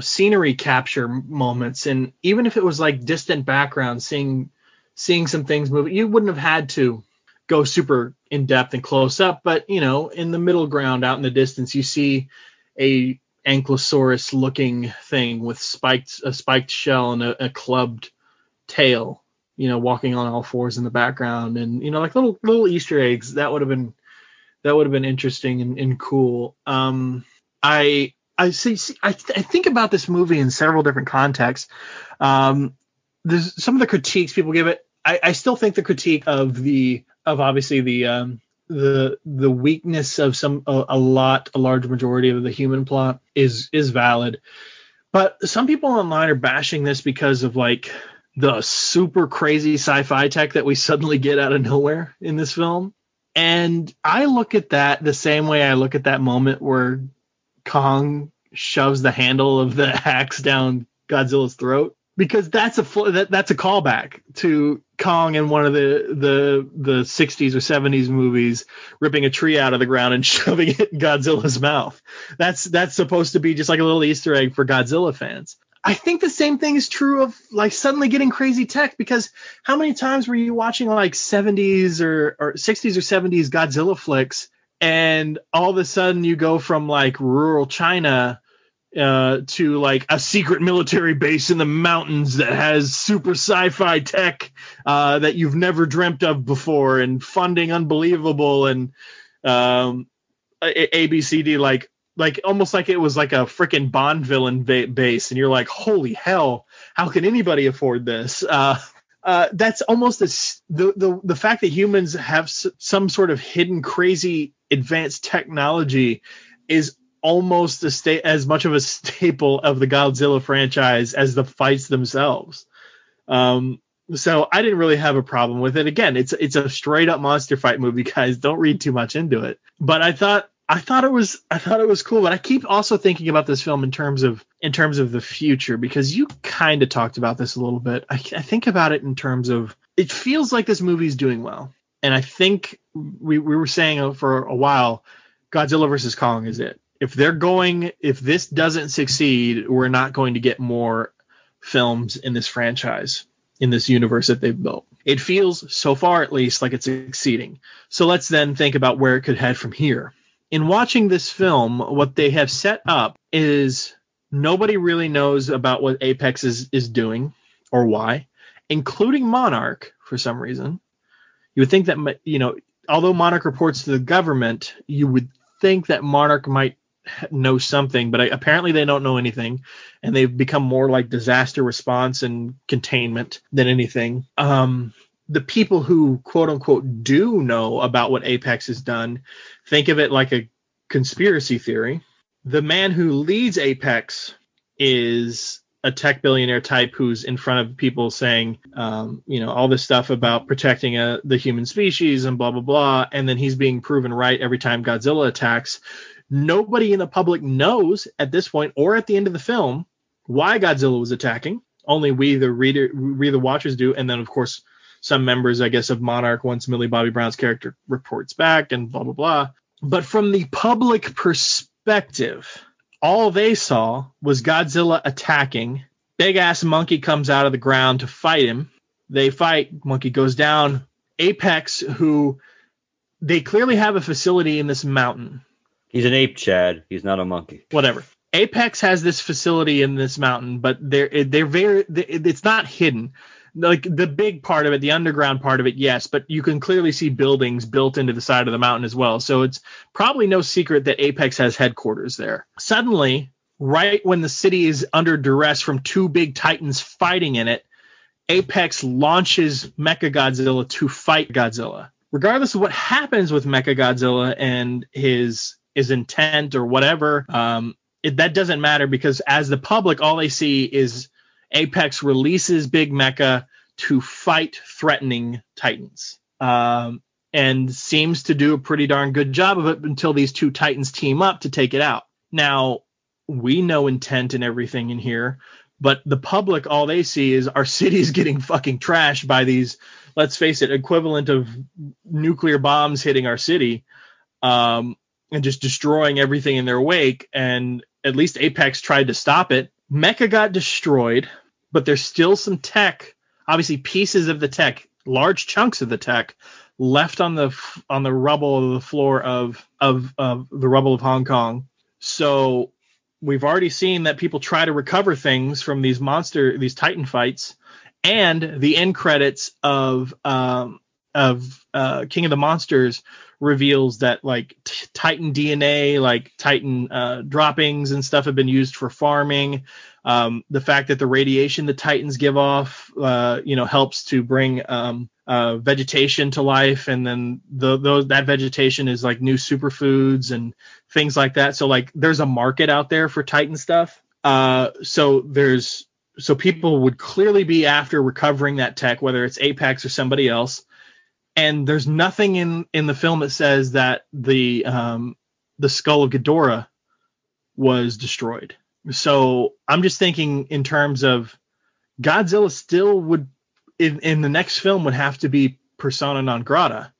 scenery capture moments. And even if it was like distant background, seeing some things move, you wouldn't have had to go super in depth and close up. But, in the middle ground out in the distance, you see a ankylosaurus looking thing with a spiked shell and a clubbed tail, walking on all fours in the background, and like little Easter eggs that would have been interesting and cool. I think about this movie in several different contexts. There's some of the critiques people give it. I still think the critique of obviously the weakness of a large majority of the human plot is valid, but some people online are bashing this because of like the super crazy sci-fi tech that we suddenly get out of nowhere in this film. And I look at that the same way I look at that moment where Kong shoves the handle of the axe down Godzilla's throat, because that's a callback to Kong in one of the 60s or 70s movies ripping a tree out of the ground and shoving it in Godzilla's mouth. That's supposed to be just like a little Easter egg for Godzilla fans. I think the same thing is true of like suddenly getting crazy tech, because how many times were you watching like 70s or 60s or 70s Godzilla flicks, and all of a sudden you go from like rural China to like a secret military base in the mountains that has super sci-fi tech that you've never dreamt of before, and funding unbelievable, and ABCD like almost like it was like a freaking Bond villain base, and you're like, holy hell, how can anybody afford this? That's almost the fact that humans have some sort of hidden crazy advanced technology is almost as much of a staple of the Godzilla franchise as the fights themselves. So I didn't really have a problem with it. Again, it's a straight up monster fight movie, guys. Don't read too much into it. But I thought it was cool. But I keep also thinking about this film in terms of the future, because you kind of talked about this a little bit. I think about it in terms of, it feels like this movie is doing well, and I think we were saying for a while, Godzilla versus Kong is it. If this doesn't succeed, we're not going to get more films in this franchise, in this universe that they've built. It feels, so far at least, like it's succeeding. So let's then think about where it could head from here. In watching this film, what they have set up is nobody really knows about what Apex is doing or why, including Monarch, for some reason. You would think that, although Monarch reports to the government, you would think that Monarch might know something, but apparently they don't know anything, and they've become more like disaster response and containment than anything. The people who quote unquote do know about what Apex has done think of it like a conspiracy theory. The man who leads Apex is a tech billionaire type who's in front of people saying, all this stuff about protecting the human species and blah, blah, blah. And then he's being proven right every time Godzilla attacks. Nobody in the public knows at this point or at the end of the film why Godzilla was attacking. Only we, the watchers, do. And then, of course, some members, I guess, of Monarch, once Millie Bobby Brown's character reports back and blah, blah, blah. But from the public perspective, all they saw was Godzilla attacking. Big-ass monkey comes out of the ground to fight him. They fight. Monkey goes down. Apex, who they clearly have a facility in this mountain. He's an ape, Chad. He's not a monkey. Whatever. Apex has this facility in this mountain, but it's not hidden. Like the big part of it, the underground part of it, yes, but you can clearly see buildings built into the side of the mountain as well. So it's probably no secret that Apex has headquarters there. Suddenly, right when the city is under duress from two big titans fighting in it, Apex launches Mechagodzilla to fight Godzilla. Regardless of what happens with Mechagodzilla and his intent or whatever, that doesn't matter, because as the public, all they see is Apex releases Big Mecha to fight threatening titans. and seems to do a pretty darn good job of it until these two titans team up to take it out. Now, we know intent and everything in here, but the public, all they see is our city's getting fucking trashed by these, let's face it, equivalent of nuclear bombs hitting our city, and just destroying everything in their wake. And at least Apex tried to stop it. Mecha got destroyed, but there's still some tech, obviously pieces of the tech, large chunks of the tech left on the rubble of the floor of the rubble of Hong Kong. So we've already seen that people try to recover things from these monster, these Titan fights, and the end credits of King of the Monsters reveals that like Titan DNA, like Titan droppings and stuff have been used for farming. The fact that the radiation the Titans give off, helps to bring vegetation to life, and then that vegetation is like new superfoods and things like that. So like there's a market out there for Titan stuff. So people would clearly be after recovering that tech, whether it's Apex or somebody else. And there's nothing in the film that says that the skull of Ghidorah was destroyed. So I'm just thinking in terms of Godzilla still would in the next film would have to be persona non grata,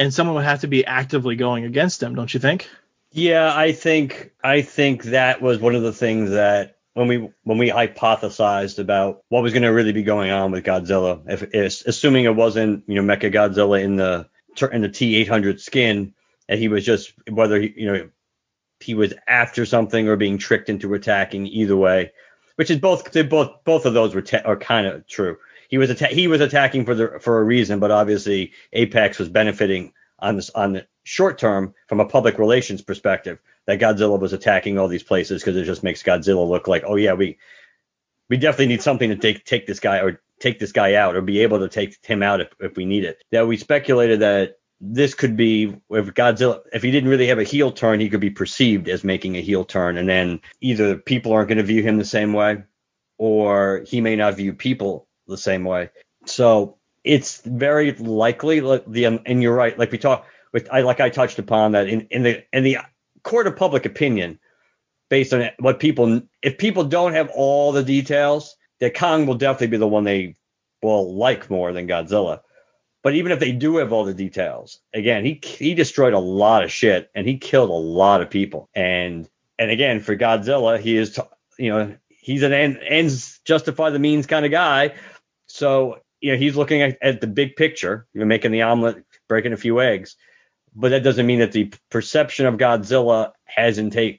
and someone would have to be actively going against him. Don't you think? Yeah, I think that was one of the things that when we hypothesized about what was going to really be going on with Godzilla, if assuming it wasn't, Mechagodzilla in the T-800 skin, and he was just whether he was after something or being tricked into attacking, either way, which is both of those are kind of true. He was attacking for a reason, but obviously Apex was benefiting on the short term from a public relations perspective that Godzilla was attacking all these places, because it just makes Godzilla look like, oh yeah, we definitely need something to take this guy out or be able to take him out if we need it. That we speculated that this could be, if Godzilla, if he didn't really have a heel turn, he could be perceived as making a heel turn, and then either people aren't going to view him the same way, or he may not view people the same way. So it's very likely, and you're right, like we talked, like I touched upon that in the court of public opinion, based on what people, if people don't have all the details, that Kong will definitely be the one they will like more than Godzilla. But even if they do have all the details, again, he destroyed a lot of shit, and he killed a lot of people. And again, for Godzilla, he is, he's an ends justify the means kind of guy. So, he's looking at the big picture, making the omelet, breaking a few eggs. But that doesn't mean that the perception of Godzilla hasn't taken.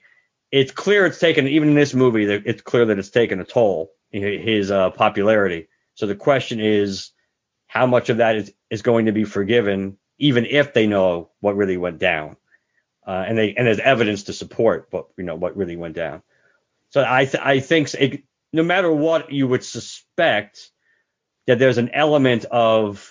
It's clear it's taken, even in this movie, it's clear that it's taken a toll, his popularity. So the question is, how much of that is going to be forgiven, even if they know what really went down, and there's evidence to support what really went down. So I think no matter what, you would suspect that there's an element that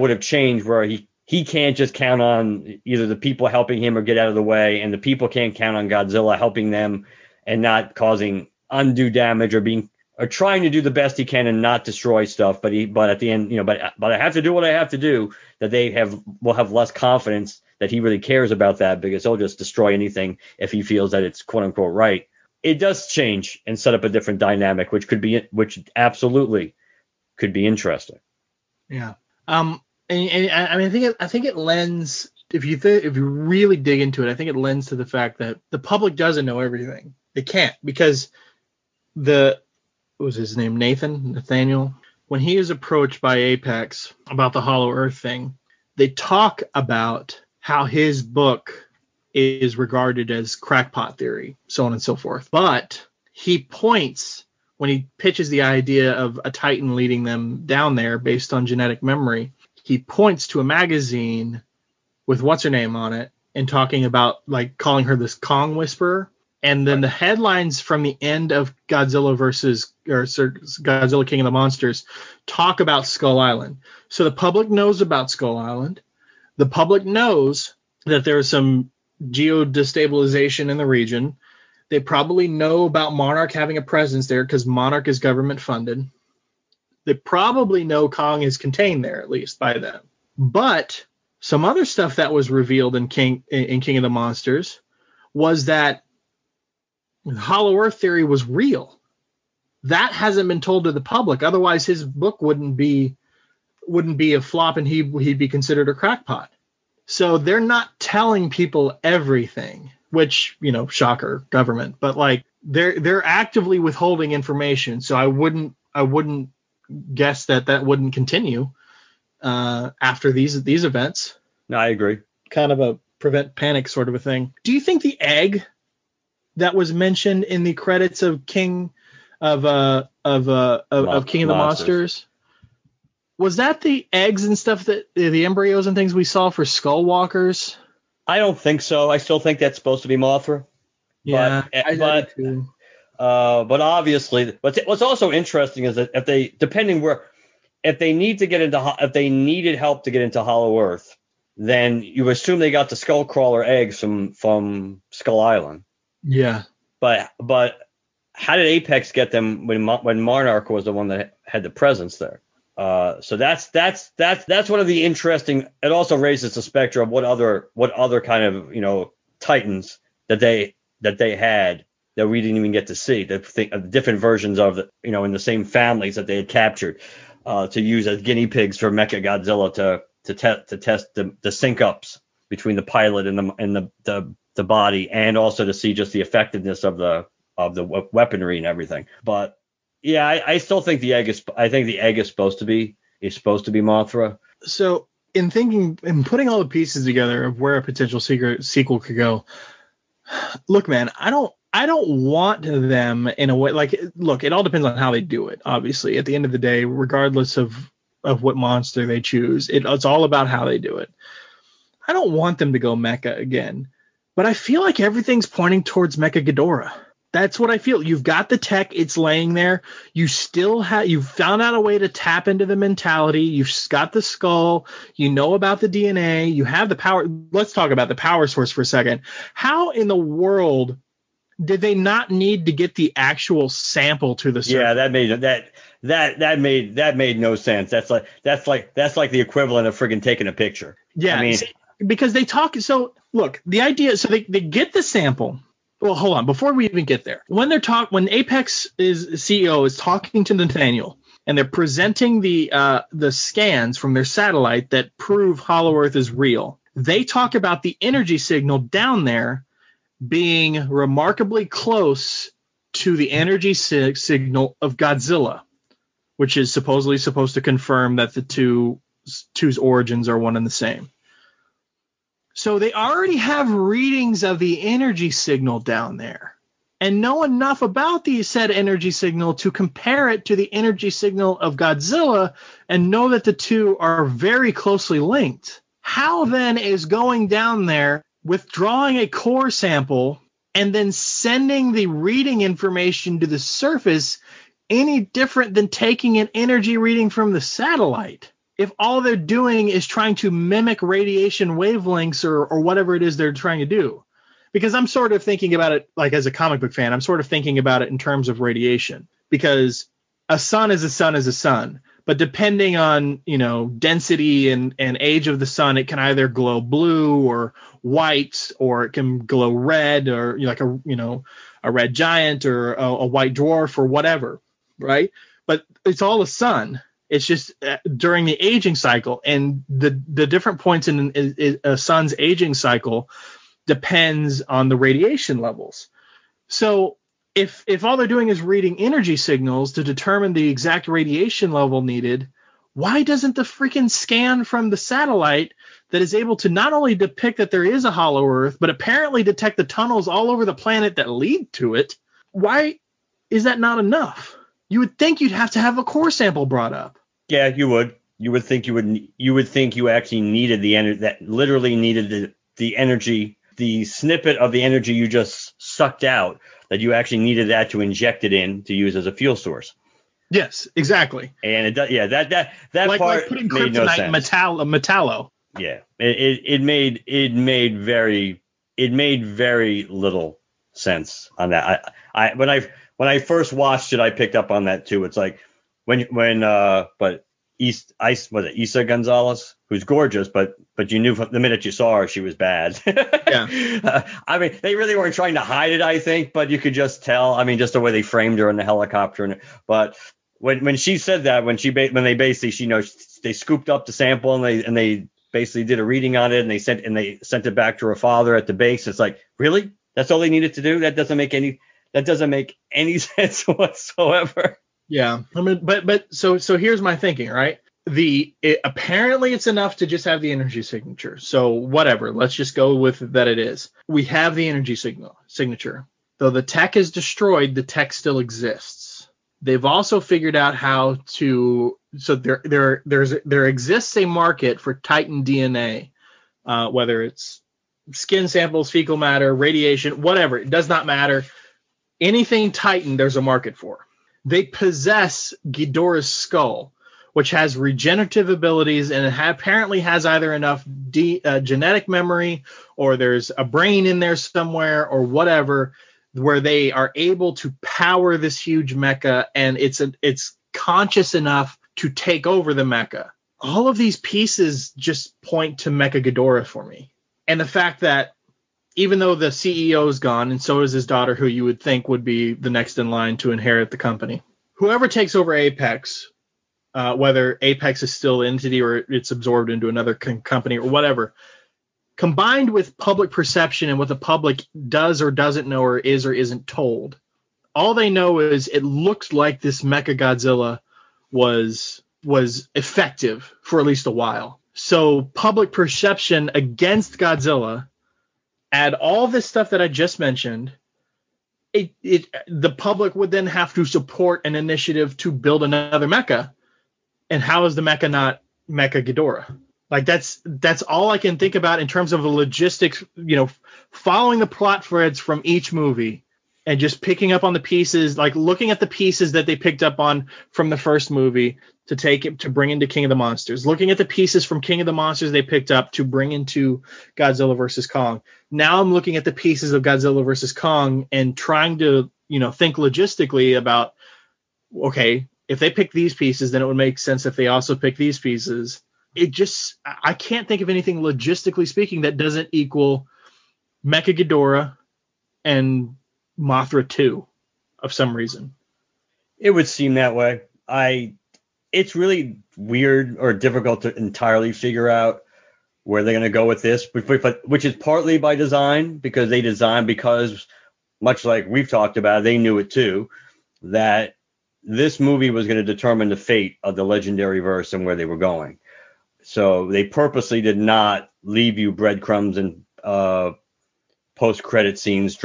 would have changed, where he can't just count on either the people helping him or get out of the way, and the people can't count on Godzilla helping them and not causing undue damage or trying to do the best he can and not destroy stuff, but at the end, but I have to do what I have to do, that will have less confidence that he really cares about that, because he'll just destroy anything if he feels that it's quote unquote right. It does change and set up a different dynamic, which absolutely could be interesting. Yeah. And I think it lends, if you really dig into it, I think it lends to the fact that the public doesn't know everything. They can't, because what was his name? Nathaniel. When he is approached by Apex about the Hollow Earth thing, they talk about how his book is regarded as crackpot theory, so on and so forth. But he points, when he pitches the idea of a Titan leading them down there based on genetic memory, he points to a magazine with what's her name on it and talking about like calling her this Kong whisperer. And then the headlines from the end of Godzilla King of the Monsters talk about Skull Island. So the public knows about Skull Island. The public knows that there is some geodestabilization in the region. They probably know about Monarch having a presence there, because Monarch is government funded. They probably know Kong is contained there, at least by them. But some other stuff that was revealed in King of the Monsters was that Hollow Earth theory was real. That hasn't been told to the public. Otherwise, his book wouldn't be a flop, and he'd be considered a crackpot. So they're not telling people everything, which, you know, shocker, government. But like they're actively withholding information. So I wouldn't guess that wouldn't continue after these events. No, I agree. Kind of a prevent panic sort of a thing. Do you think the egg that was mentioned in the credits of King of the Monsters, was that the eggs and stuff, that the embryos and things we saw for Skullwalkers? I don't think so. I still think that's supposed to be Mothra. Yeah, but obviously, what's also interesting is that if they needed help to get into Hollow Earth, then you assume they got the Skullcrawler eggs from Skull Island. Yeah, but how did Apex get them when Monarch was the one that had the presence there? So that's one of the interesting. It also raises the specter of what other kind of, you know, titans that they had that we didn't even get to see. The different versions of the, you know, in the same families that they had captured to use as guinea pigs for Mechagodzilla to test the sync ups between the pilot and the body, and also to see just the effectiveness of the weaponry and everything. But yeah, I still think the egg is supposed to be Mothra. So in thinking and putting all the pieces together of where a potential sequel could go, look, man, I don't want them in a way, like, look, it all depends on how they do it. Obviously, at the end of the day, regardless of what monster they choose, it's all about how they do it. I don't want them to go Mecha again, but I feel like everything's pointing towards Mechagodzilla. That's what I feel. You've got the tech. It's laying there. You still have, you've found out a way to tap into the mentality. You've got the skull. You know about the DNA. You have the power. Let's talk about the power source for a second. How in the world did they not need to get the actual sample to the surface? Yeah, that made no sense. That's like the equivalent of friggin' taking a picture. Yeah. I mean, because they talk. So look, the idea, so they get the sample. Well, hold on. Before we even get there, when Apex CEO is talking to Nathaniel, and they're presenting the scans from their satellite that prove Hollow Earth is real, they talk about the energy signal down there being remarkably close to the energy signal of Godzilla, which is supposedly supposed to confirm that the two's origins are one and the same. So they already have readings of the energy signal down there, and know enough about the said energy signal to compare it to the energy signal of Godzilla, and know that the two are very closely linked. How then is going down there, withdrawing a core sample, and then sending the reading information to the surface any different than taking an energy reading from the satellite? If all they're doing is trying to mimic radiation wavelengths or whatever it is they're trying to do, because I'm sort of thinking about it, like, as a comic book fan, I'm sort of thinking about it in terms of radiation, because a sun is a sun is a sun. But depending on, you know, density and age of the sun, it can either glow blue or white, or it can glow red, or, you know, like a red giant or a white dwarf or whatever. Right. But it's all a sun. It's just during the aging cycle, and the different points in a sun's aging cycle depends on the radiation levels. So if all they're doing is reading energy signals to determine the exact radiation level needed, why doesn't the freaking scan from the satellite that is able to not only depict that there is a hollow Earth, but apparently detect the tunnels all over the planet that lead to it? Why is that not enough? You would think you'd have to have a core sample brought up. Yeah, you would. You would think you actually needed the energy, that literally needed the energy, the snippet of the energy you just sucked out, that you actually needed that to inject it in to use as a fuel source. Yes, exactly. And it does. Yeah, that like, part, like putting made no sense. Metallo. Yeah, it made very little sense on that. When I first watched it, I picked up on that too. It's like but Issa Gonzalez, who's gorgeous, but you knew from the minute you saw her she was bad. Yeah. I mean, they really weren't trying to hide it, I think, but you could just tell. I mean, just the way they framed her in the helicopter. But when she said that, they scooped up the sample and they basically did a reading on it and they sent it back to her father at the base. It's like, really? That's all they needed to do? That doesn't make any sense whatsoever. Yeah. I mean, but so here's my thinking, right? Apparently it's enough to just have the energy signature. So whatever, let's just go with that. It is. We have the energy signature. Though the tech is destroyed, the tech still exists. They've also figured out how to. So there exists a market for Titan DNA, whether it's skin samples, fecal matter, radiation, whatever. It does not matter. Anything Titan, there's a market for. They possess Ghidorah's skull, which has regenerative abilities, and it apparently has either enough genetic memory, or there's a brain in there somewhere, or whatever, where they are able to power this huge mecha, and it's conscious enough to take over the mecha. All of these pieces just point to Mecha Ghidorah for me. And the fact that even though the CEO is gone, and so is his daughter, who you would think would be the next in line to inherit the company, whoever takes over Apex, whether Apex is still an entity or it's absorbed into another company or whatever, combined with public perception and what the public does or doesn't know or isn't told, all they know is it looks like this Mechagodzilla was effective for at least a while. So public perception against Godzilla, add all this stuff that I just mentioned, the public would then have to support an initiative to build another mecha. And how is the mecha not Mecha Ghidorah? Like that's all I can think about in terms of the logistics, following the plot threads from each movie and just picking up on the pieces, like looking at the pieces that they picked up on from the first movie to take it to bring into King of the Monsters, looking at the pieces from King of the Monsters they picked up to bring into Godzilla versus Kong. Now I'm looking at the pieces of Godzilla versus Kong and trying to, think logistically about, okay, if they pick these pieces, then it would make sense if they also pick these pieces. I can't think of anything logistically speaking that doesn't equal Mecha Ghidorah and Mothra 2 of some reason. It would seem that way. It's really weird or difficult to entirely figure out where they're going to go with this, which is partly by design, because they designed, because much like we've talked about, they knew it too, that this movie was going to determine the fate of the legendary verse and where they were going. So they purposely did not leave you breadcrumbs and post-credit scenes,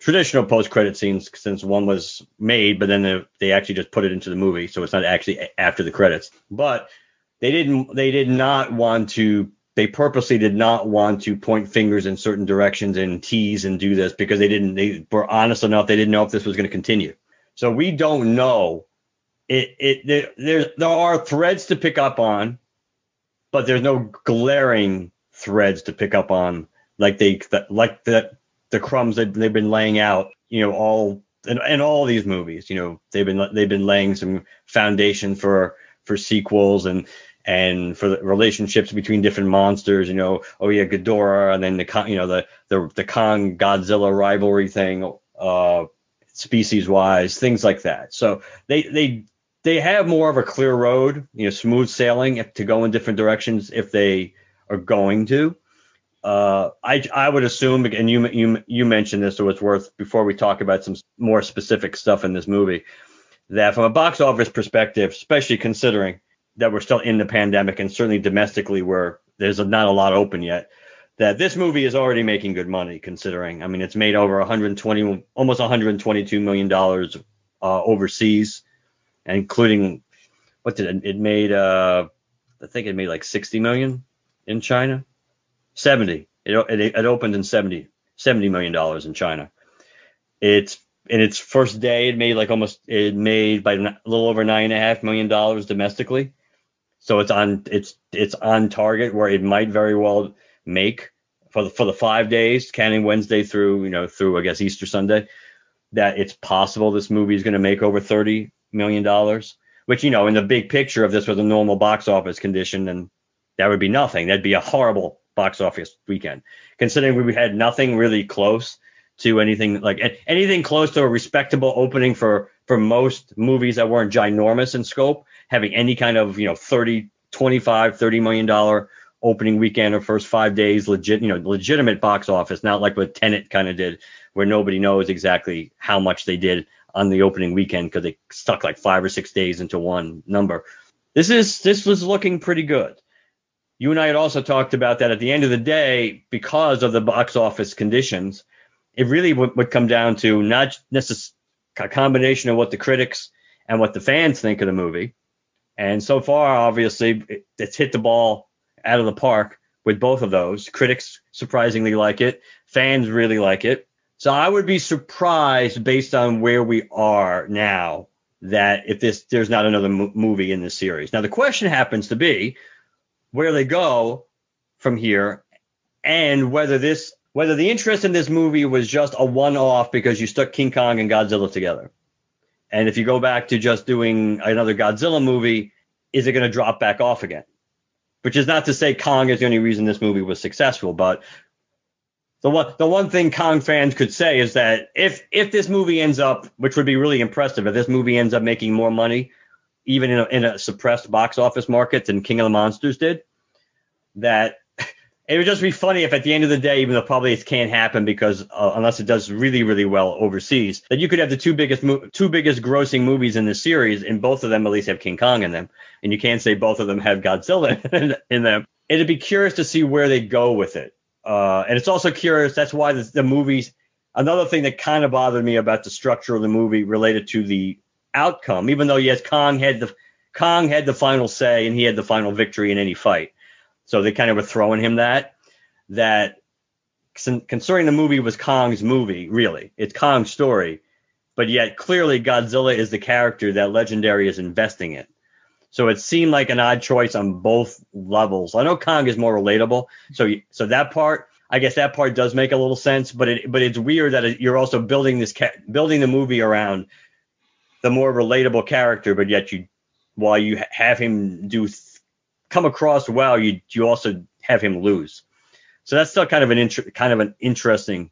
traditional post-credit scenes, since one was made, but then they actually just put it into the movie, so it's not actually after the credits. But they purposely did not want to point fingers in certain directions and tease and do this, because they were honest enough, they didn't know if this was going to continue. So we don't know. There are threads to pick up on, but there's no glaring threads to pick up on the crumbs that they've been laying out, all and all these movies, they've been laying some foundation for sequels and for the relationships between different monsters, Ghidorah, and then the Kong Godzilla rivalry thing, species wise, things like that. So they have more of a clear road, smooth sailing to go in different directions if they are going to. I would assume, and you mentioned this, so it's worth, before we talk about some more specific stuff in this movie, that from a box office perspective, especially considering that we're still in the pandemic and certainly domestically where there's not a lot open yet, that this movie is already making good money considering. I mean, it's made over almost $122 million overseas, including it made like 60 million in China. 70. It opened in $70 million in China. It's in its first day. It made by a little over $9.5 million domestically. So it's on target where it might very well make for the 5 days, counting Wednesday through I guess Easter Sunday, that it's possible this movie is going to make over $30 million. which, you know, in the big picture of this was a normal box office condition, and that would be nothing. That'd be a horrible box office weekend, considering we had nothing really close to anything, like anything close to a respectable opening for most movies that weren't ginormous in scope, having any kind of, you know, $30 million opening weekend or first 5 days, legitimate box office, not like what Tenet kind of did, where nobody knows exactly how much they did on the opening weekend because they stuck like 5 or 6 days into one number. This was looking pretty good. You and I had also talked about that at the end of the day, because of the box office conditions, it really would come down to not necessarily a combination of what the critics and what the fans think of the movie. And so far, obviously, it's hit the ball out of the park with both of those. Critics surprisingly like it. Fans really like it. So I would be surprised, based on where we are now, that if there's not another movie in this series. Now, the question happens to be where they go from here, and whether the interest in this movie was just a one-off because you stuck King Kong and Godzilla together. And if you go back to just doing another Godzilla movie, is it going to drop back off again? Which is not to say Kong is the only reason this movie was successful, but the one thing Kong fans could say is that if this movie ends up, which would be really impressive, if this movie ends up making more money, even in a suppressed box office market than King of the Monsters did, that it would just be funny if at the end of the day, even though probably it can't happen because unless it does really, really well overseas, that you could have the two biggest grossing movies in the series, and both of them at least have King Kong in them. And you can't say both of them have Godzilla in them. It'd be curious to see where they go with it. And it's also curious. That's why the movies. Another thing that kind of bothered me about the structure of the movie related to the outcome, even though, yes, Kong had the final say and he had the final victory in any fight. So they kind of were throwing him that concerning the movie was Kong's movie, really. It's Kong's story. But yet clearly Godzilla is the character that Legendary is investing in. So it seemed like an odd choice on both levels. I know Kong is more relatable. So that part, I guess that part does make a little sense. But it's weird that you're also building the movie around the more relatable character. But yet while you have him do come across well, you also have him lose. So that's still kind of an interesting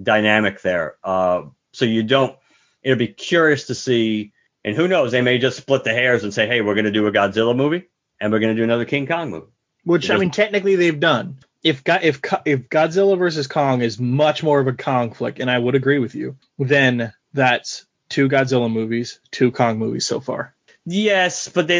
dynamic there. So you don't. It'll be curious to see, and who knows? They may just split the hairs and say, "Hey, we're going to do a Godzilla movie, and we're going to do another King Kong movie." Which technically they've done. If Godzilla versus Kong is much more of a Kong flick, and I would agree with you, then that's two Godzilla movies, two Kong movies so far. Yes, but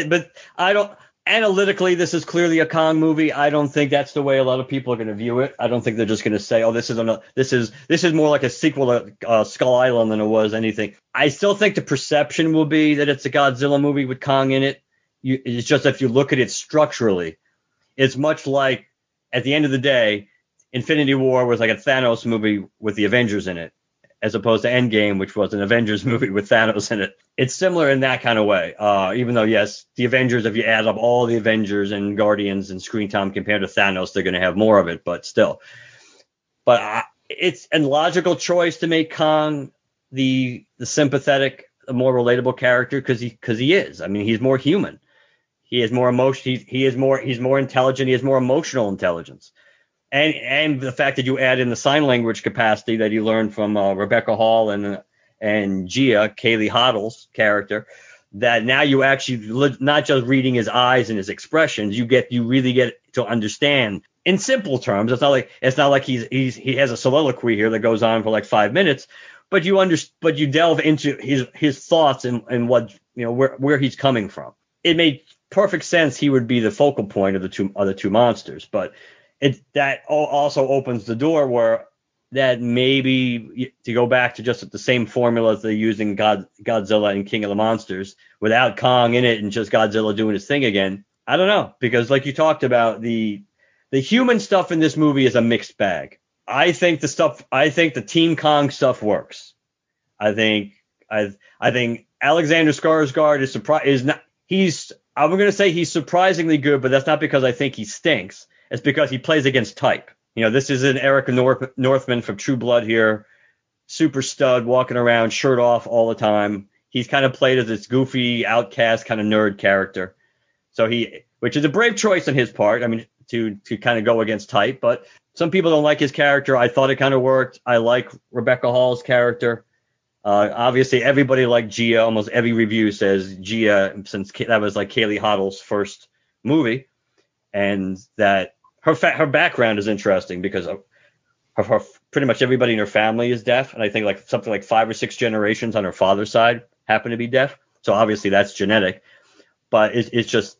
I don't. Analytically, this is clearly a Kong movie. I don't think that's the way a lot of people are going to view it. I don't think they're just going to say, "Oh, this is more like a sequel to Skull Island than it was anything." I still think the perception will be that it's a Godzilla movie with Kong in it. It's just if you look at it structurally, it's much like at the end of the day, Infinity War was like a Thanos movie with the Avengers in it, as opposed to Endgame, which was an Avengers movie with Thanos in it. It's similar in that kind of way, even though, yes, the Avengers, if you add up all the Avengers and Guardians and screen time compared to Thanos, they're going to have more of it, but still. But it's a logical choice to make Kong the sympathetic, the more relatable character because he is. I mean, he's more human. He is more emotion. He's more intelligent. He has more emotional intelligence. And the fact that you add in the sign language capacity that you learned from Rebecca Hall and Gia, Kaylee Hoddle's character, that now you actually not just reading his eyes and his expressions, you really get to understand in simple terms. It's not like he has a soliloquy here that goes on for like 5 minutes, but you delve into his thoughts and what, you know, where he's coming from. It made perfect sense he would be the focal point of the other two monsters, but. That also opens the door where that maybe to go back to just the same formula they used in Godzilla and King of the Monsters without Kong in it and just Godzilla doing his thing again. I don't know, because like you talked about, the human stuff in this movie is a mixed bag. I think the Team Kong stuff works. I think Alexander Skarsgård I'm going to say he's surprisingly good, but that's not because I think he stinks. It's because he plays against type. You know, this is an Eric Northman from True Blood here, super stud, walking around, shirt off all the time. he's kind of played as this goofy, outcast kind of nerd character. So he, which is a brave choice on his part. I mean, to kind of go against type, but some people don't like his character. I thought it kind of worked. I like Rebecca Hall's character. Obviously, everybody liked Gia. Almost every review says Gia, since that was like Kaylee Hoddle's first movie, and that her background is interesting because her pretty much everybody in her family is deaf, and I think like something like 5 or 6 generations on her father's side happen to be deaf. So obviously that's genetic, but it's just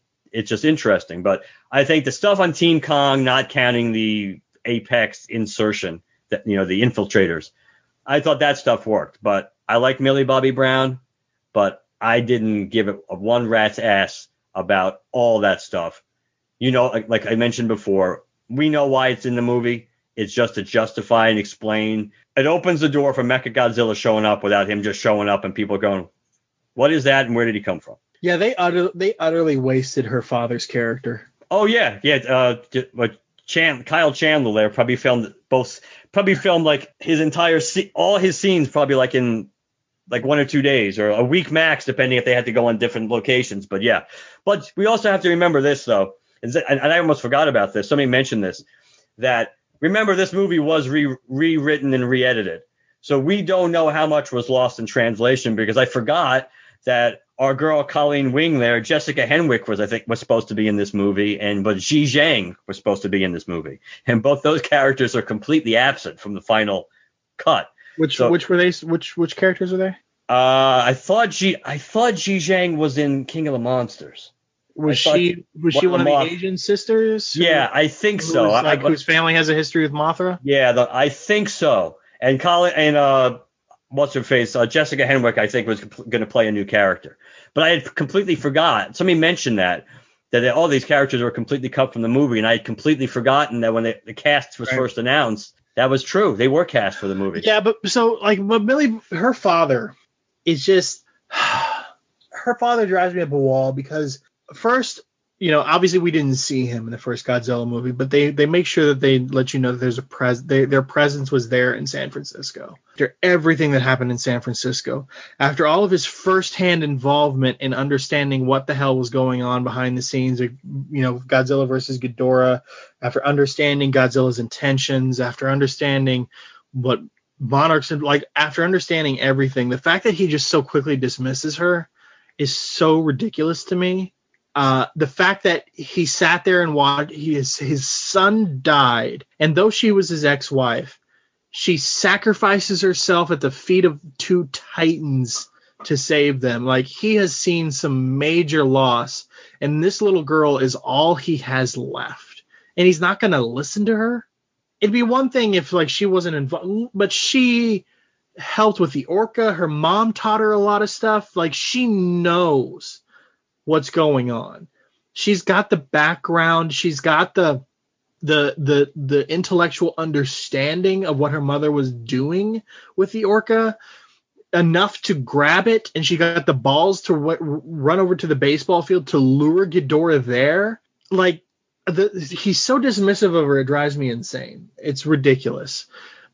interesting. But I think the stuff on Team Kong, not counting the Apex insertion, that you know, the infiltrators, I thought that stuff worked. But I like Millie Bobby Brown, but I didn't give it one rat's ass about all that stuff. You know, like I mentioned before, we know why it's in the movie. It's just to justify and explain. It opens the door for Mechagodzilla showing up without him just showing up and people going, what is that and where did he come from? Yeah, they utterly wasted her father's character. Oh, yeah. Yeah. Kyle Chandler there probably filmed like his entire all his scenes probably like in like 1 or 2 days or a week max, depending if they had to go on different locations. But yeah, but we also have to remember this, though. And I almost forgot about this. Somebody mentioned this, that remember this movie was rewritten and re-edited. So we don't know how much was lost in translation, because I forgot that our girl Colleen Wing there, Jessica Henwick, was supposed to be in this movie, but Xi Zhang was supposed to be in this movie, and both those characters are completely absent from the final cut. Which characters are they? I thought Xi Zhang was in King of the Monsters. Was she one of the Asian sisters? Yeah, I think so. Whose family has a history with Mothra? Yeah, I think so. And Colin and what's her face? Jessica Henwick, I think, was going to play a new character. But I had completely forgot. Somebody mentioned that all these characters were completely cut from the movie, and I had completely forgotten that when the cast was first announced, that was true. They were cast for the movie. Yeah, but Millie, her father is just – her father drives me up a wall because first, you know, obviously we didn't see him in the first Godzilla movie, but they make sure that they let you know that there's a their presence was there in San Francisco. After everything that happened in San Francisco, after all of his firsthand involvement in understanding what the hell was going on behind the scenes, you know, Godzilla versus Ghidorah, after understanding Godzilla's intentions, after understanding what Monarchs, like after understanding everything, the fact that he just so quickly dismisses her is so ridiculous to me. The fact that he sat there and watched his son died, and though she was his ex-wife, she sacrifices herself at the feet of 2 titans to save them. Like, he has seen some major loss, and this little girl is all he has left, and he's not going to listen to her. It'd be one thing if, like, she wasn't involved, but she helped with the orca. Her mom taught her a lot of stuff. Like, she knows what's going on. She's got the background, she's got the intellectual understanding of what her mother was doing with the orca enough to grab it, and she got the balls to run over to the baseball field to lure Ghidorah there. Like, he's so dismissive of her, it drives me insane. It's ridiculous.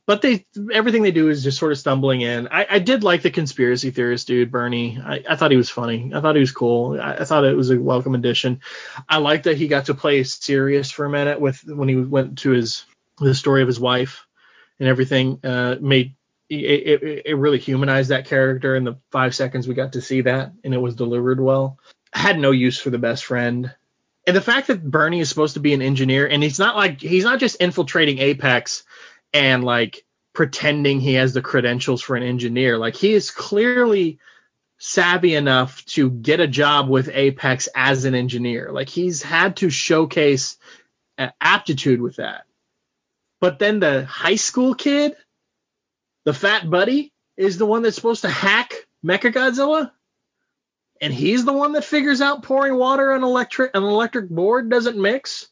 But everything they do is just sort of stumbling in. I did like the conspiracy theorist dude, Bernie. I thought he was funny. I thought he was cool. I thought it was a welcome addition. I liked that he got to play serious for a minute when he went to the story of his wife and everything. It really humanized that character in the 5 seconds we got to see that, and it was delivered well. I had no use for the best friend. And the fact that Bernie is supposed to be an engineer, and he's not just infiltrating Apex and like pretending he has the credentials for an engineer. Like, he is clearly savvy enough to get a job with Apex as an engineer. Like, he's had to showcase aptitude with that. But then the high school kid, the fat buddy, is the one that's supposed to hack Mechagodzilla, and he's the one that figures out pouring water on an electric board doesn't mix,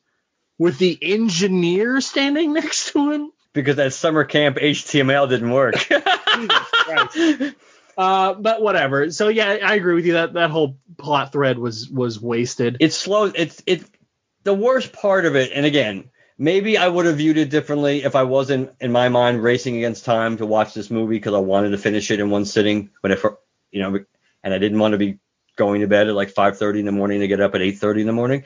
with the engineer standing next to him. Because that summer camp HTML didn't work. Jesus Christ. But whatever. So yeah, I agree with you that whole plot thread was wasted. It's slow. It's the worst part of it. And again, maybe I would have viewed it differently if I wasn't, in my mind, racing against time to watch this movie because I wanted to finish it in one sitting. But if, you know, and I didn't want to be going to bed at like 5:30 in the morning to get up at 8:30 in the morning.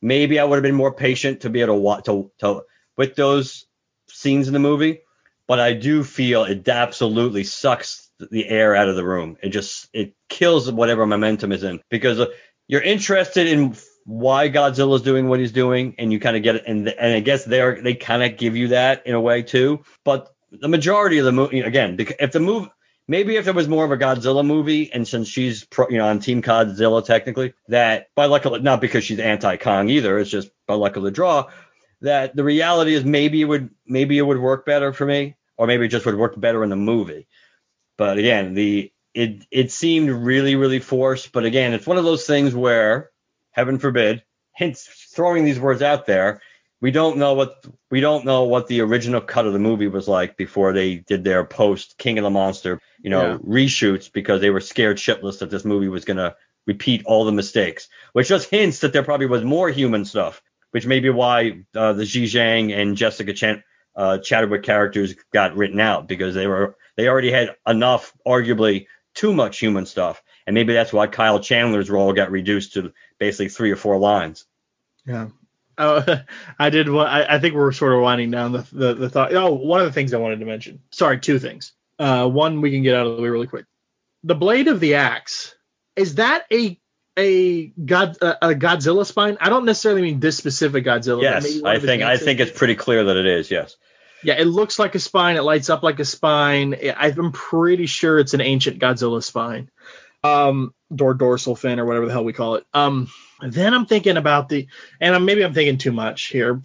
Maybe I would have been more patient to be able to watch to with those scenes in the movie, but I do feel it absolutely sucks the air out of the room. It kills whatever momentum is in, because you're interested in why Godzilla's doing what he's doing, and you kind of get it, and I guess they kind of give you that in a way too. But the majority of the movie, again, maybe if there was more of a Godzilla movie, and since she's on Team Godzilla technically, that by luck of, not because she's anti-Kong either, it's just by luck of the draw, that the reality is maybe it would work better for me, or maybe it just would work better in the movie. But again, it seemed really, really forced. But again, it's one of those things where, heaven forbid, hence throwing these words out there, we don't know what the original cut of the movie was like before they did their post King of the Monster, reshoots, because they were scared shitless that this movie was gonna repeat all the mistakes, which just hints that there probably was more human stuff, which may be why the Xi Zhang and Jessica Chadwick characters got written out, because they already had enough, arguably too much human stuff. And maybe that's why Kyle Chandler's role got reduced to basically 3 or 4 lines. Yeah. I think we're sort of winding down the thought. Oh, one of the things I wanted to mention. Sorry, 2 things. One we can get out of the way really quick. The blade of the axe, is that a Godzilla spine? I don't necessarily mean this specific Godzilla. Yes, I think it's pretty clear that it is. Yes. Yeah, it looks like a spine. It lights up like a spine. I'm pretty sure it's an ancient Godzilla spine. Or dorsal fin, or whatever the hell we call it. Then I'm thinking about maybe I'm thinking too much here,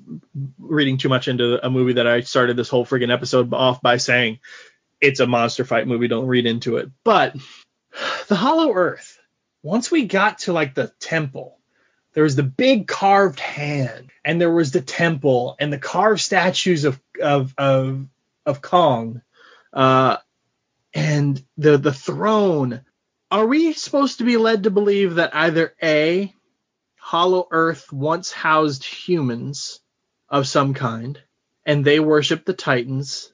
reading too much into a movie that I started this whole friggin' episode off by saying it's a monster fight movie, don't read into it. But the Hollow Earth, once we got to like the temple, there was the big carved hand, and there was the temple and the carved statues of Kong, and the throne. Are we supposed to be led to believe that either A, Hollow Earth once housed humans of some kind, and they worshiped the Titans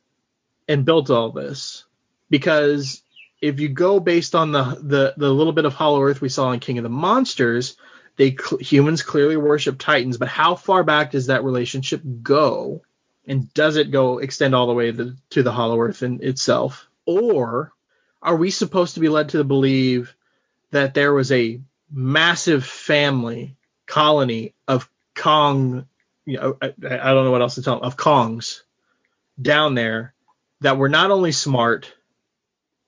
and built all this? Because if you go based on the little bit of Hollow Earth we saw in King of the Monsters, humans clearly worship Titans, but how far back does that relationship go? And does it extend all the way to the Hollow Earth in itself? Or are we supposed to be led to believe that there was a massive family colony of Kong, I don't know what else to tell them, of Kongs down there that were not only smart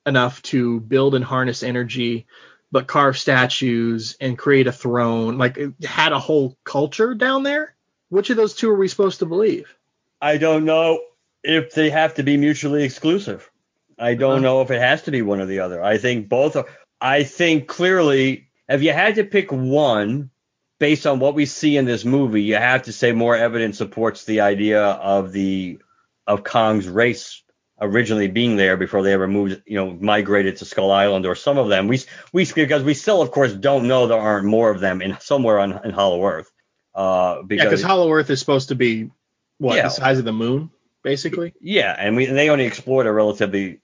enough to build and harness energy, but carve statues and create a throne, like it had a whole culture down there? Which of those two are we supposed to believe? I don't know if they have to be mutually exclusive. I don't know if it has to be one or the other. I think both are. I think clearly, if you had to pick one based on what we see in this movie, you have to say more evidence supports the idea of Kong's race originally being there before they ever moved, migrated to Skull Island, or some of them. We because we still, of course, don't know there aren't more of them somewhere in Hollow Earth. Because Hollow Earth is supposed to be the size of the moon, basically. Yeah, and they only explored a relatively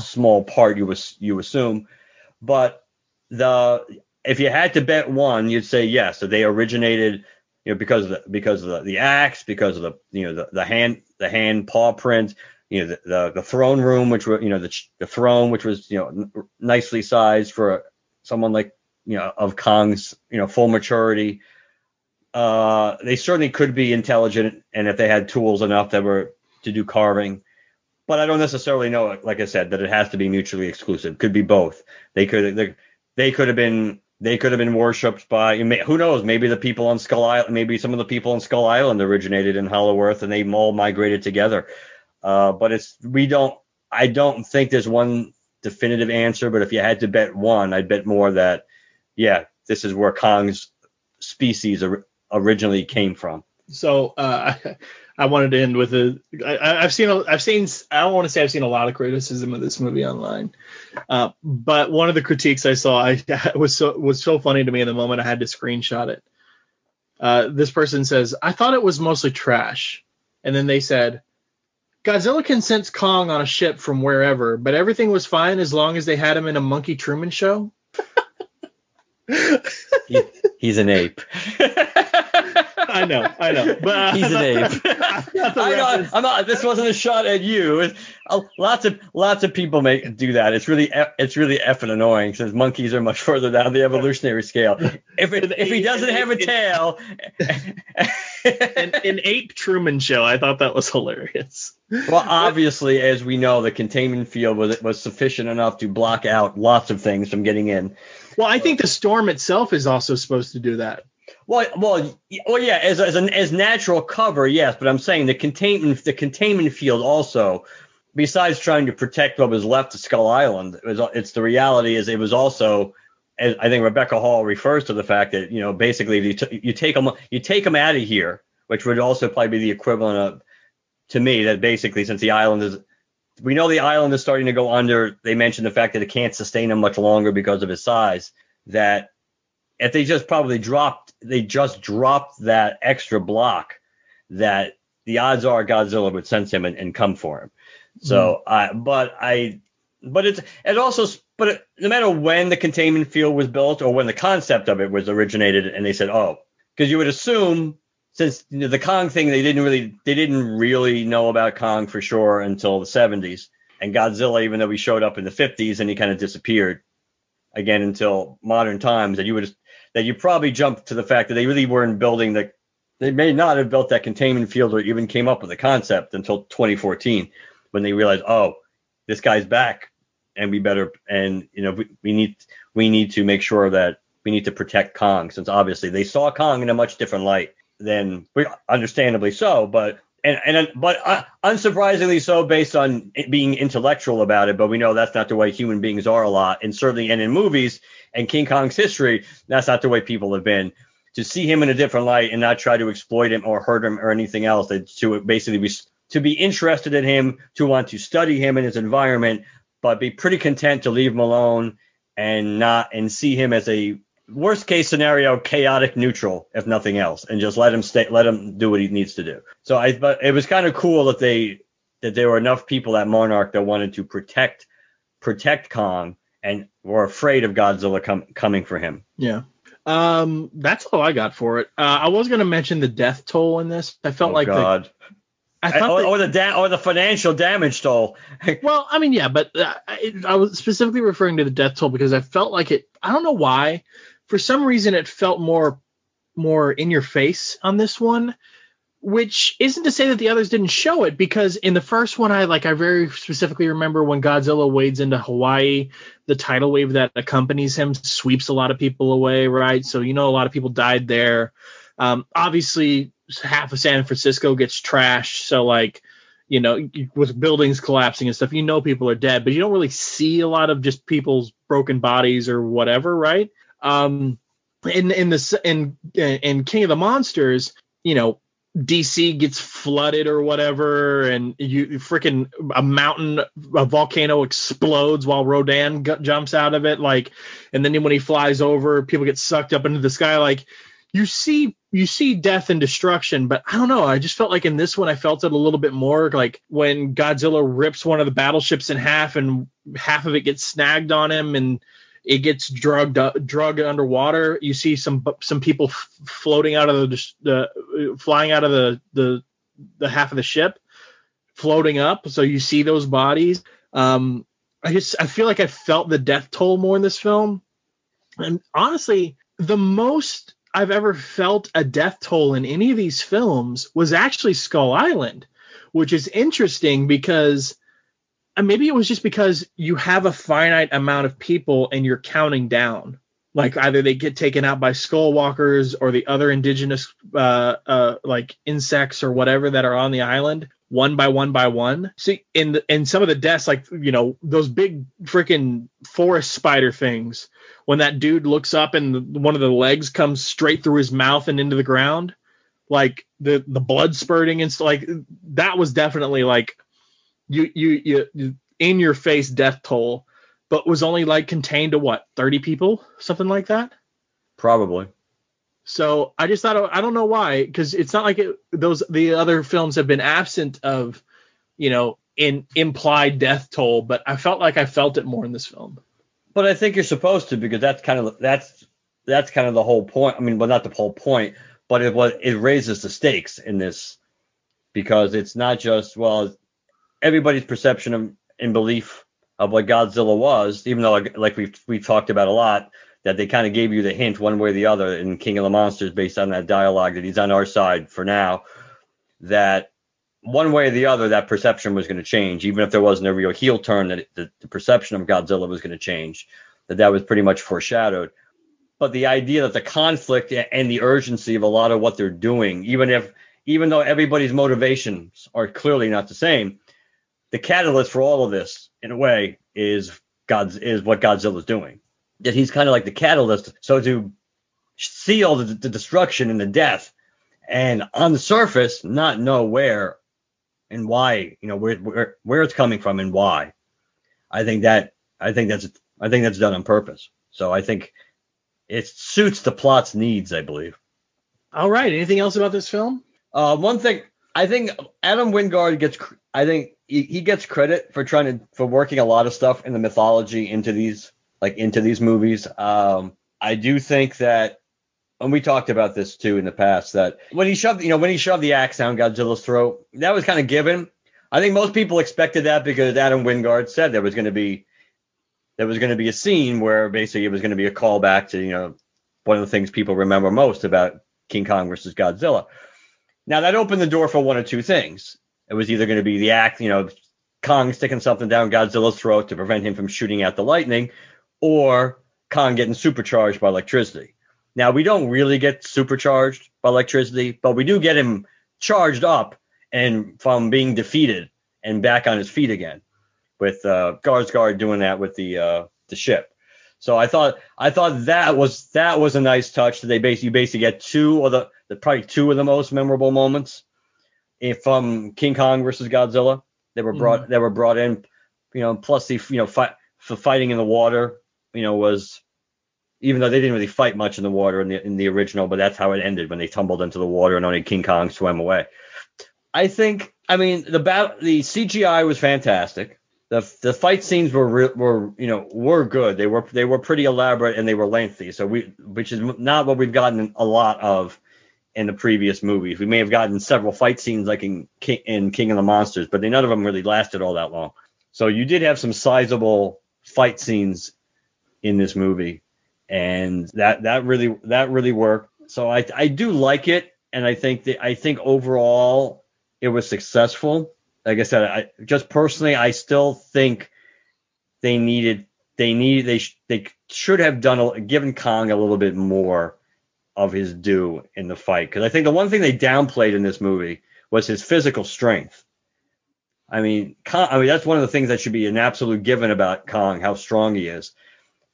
small part, you assume, but if you had to bet one, you'd say yes, that they originated because of the axe, because of the hand paw print, the throne room, which were the throne, which was nicely sized for someone like of Kong's full maturity. They certainly could be intelligent, and if they had tools enough that were to do carving, but I don't necessarily know, like I said, that it has to be mutually exclusive. Could be both. They could have been worshipped by, who knows, maybe the people on Skull Island, maybe some of the people on Skull Island originated in Hollow Earth and they all migrated together. But I don't think there's one definitive answer, but if you had to bet one, I'd bet more that this is where Kong's species originally came from. So I wanted to end with I don't want to say I've seen a lot of criticism of this movie online, but one of the critiques I saw was so funny to me in the moment I had to screenshot it. This person says, "I thought it was mostly trash," and then they said, "Godzilla can sense Kong on a ship from wherever, but everything was fine as long as they had him in a Monkey Truman Show." He's an ape. I know. But he's an ape. I'm not. This wasn't a shot at you. Lots of people do that. It's really effing annoying since monkeys are much further down the evolutionary scale. If he doesn't have a tail. An ape Truman Show. I thought that was hilarious. Well, obviously, as we know, the containment field was sufficient enough to block out lots of things from getting in. Well, I think the storm itself is also supposed to do that. Well, yeah, as natural cover, yes, but I'm saying the containment field also, besides trying to protect what was left of Skull Island, it's the reality is it was also, as I think Rebecca Hall refers to the fact that, you know, basically you take them out of here, which would also probably be the equivalent of, to me, that basically since the island is, we know the island is starting to go under. They mentioned the fact that it can't sustain him much longer because of his size. That if they just probably dropped that extra block, that the odds are Godzilla would sense him and come for him. So, no matter when the containment field was built or when the concept of it was originated, and they said, oh, because you would assume. Since the Kong thing, they didn't really know about Kong for sure until the 70s. And Godzilla, even though he showed up in the 50s and he kind of disappeared again until modern times, that you probably jumped to the fact that they really weren't building they may not have built that containment field or even came up with the concept until 2014 when they realized, oh, this guy's back and we need to make sure that we need to protect Kong, since obviously they saw Kong in a much different light. Then we understandably so, but unsurprisingly so, based on it being intellectual about it. But we know that's not the way human beings are a lot, and certainly, and in movies and King Kong's history, that's not the way people have been. To see him in a different light and not try to exploit him or hurt him or anything else, that to basically to be interested in him, to want to study him and his environment, but be pretty content to leave him alone and see him as a worst case scenario, chaotic neutral, if nothing else, and just let him do what he needs to do. So but it was kind of cool that there were enough people at Monarch that wanted to protect Kong and were afraid of Godzilla coming for him. Yeah. That's all I got for it. I was going to mention the death toll in this. I felt like God. The financial damage toll. Well, I mean, yeah, but I was specifically referring to the death toll because I felt like it. I don't know why. For some reason, it felt more in your face on this one, which isn't to say that the others didn't show it, because in the first one, I very specifically remember when Godzilla wades into Hawaii, the tidal wave that accompanies him sweeps a lot of people away, right? So, you know, a lot of people died there. Obviously, half of San Francisco gets trashed. So, like, you know, with buildings collapsing and stuff, you know, people are dead, but you don't really see a lot of just people's broken bodies or whatever, right? In King of the Monsters, you know, DC gets flooded or whatever, and you freaking a volcano explodes while Rodan jumps out of it, like, and then when he flies over, people get sucked up into the sky, like. You see death and destruction, but I don't know. I just felt like in this one, I felt it a little bit more like when Godzilla rips one of the battleships in half and half of it gets snagged on him and it gets drugged underwater. You see some people floating out of flying out of the half of the ship, floating up. So you see those bodies. I feel like I felt the death toll more in this film, and honestly, the most I've ever felt a death toll in any of these films was actually Skull Island, which is interesting because maybe it was just because you have a finite amount of people and you're counting down, like either they get taken out by skull walkers or the other indigenous like insects or whatever that are on the island one by one by one. See, in some of the deaths, like, you know, those big freaking forest spider things, when that dude looks up and one of the legs comes straight through his mouth and into the ground, like the blood spurting and stuff, like that was definitely like you in your face death toll, but was only like contained to what, 30 people, something like that, probably. So I just thought, I don't know why, because it's not like the other films have been absent of, you know, an implied death toll, but I felt like I felt it more in this film. But I think you're supposed to, because that's that's kind of the whole point. I mean, well, not the whole point, but it raises the stakes in this, because it's not just, well, everybody's perception of, and belief of what Godzilla was, even though, like we talked about a lot, that they kind of gave you the hint one way or the other in King of the Monsters based on that dialogue that he's on our side for now, that one way or the other, that perception was going to change. Even if there wasn't a real heel turn, that the perception of Godzilla was going to change, that was pretty much foreshadowed. But the idea that the conflict and the urgency of a lot of what they're doing, even though everybody's motivations are clearly not the same, the catalyst for all of this, in a way, is what Godzilla's doing. That he's kind of like the catalyst. So to see all the destruction and the death, and on the surface, not know where and why, where it's coming from and why, I think that's done on purpose. So I think it suits the plot's needs, I believe. All right. Anything else about this film? One thing. I think Adam Wingard gets credit for for working a lot of stuff in the mythology into these movies. I do think that, and we talked about this too in the past, that when he shoved the axe down Godzilla's throat, that was kind of given. I think most people expected that because Adam Wingard said there was going to be a scene where basically it was going to be a callback to one of the things people remember most about King Kong versus Godzilla. Now, that opened the door for one of two things. It was either going to be the act, Kong sticking something down Godzilla's throat to prevent him from shooting out the lightning, or Kong getting supercharged by electricity. Now, we don't really get supercharged by electricity, but we do get him charged up and from being defeated and back on his feet again, with Skarsgård doing that with the ship. So I thought that was a nice touch that you basically get probably two of the most memorable moments from King Kong versus Godzilla. They were brought in, plus the fighting in the water, was, even though they didn't really fight much in the water in the original, but that's how it ended, when they tumbled into the water and only King Kong swam away. I think, the CGI was fantastic. The fight scenes were good. They were pretty elaborate and they were lengthy. So which is not what we've gotten a lot of in the previous movies. We may have gotten several fight scenes like in King of the Monsters, but none of them really lasted all that long. So you did have some sizable fight scenes in this movie, and that really worked. So I do like it, and I think overall it was successful. Like I said, I still think they should have given Kong a little bit more of his due in the fight, because I think the one thing they downplayed in this movie was his physical strength. Kong, that's one of the things that should be an absolute given about Kong, how strong he is,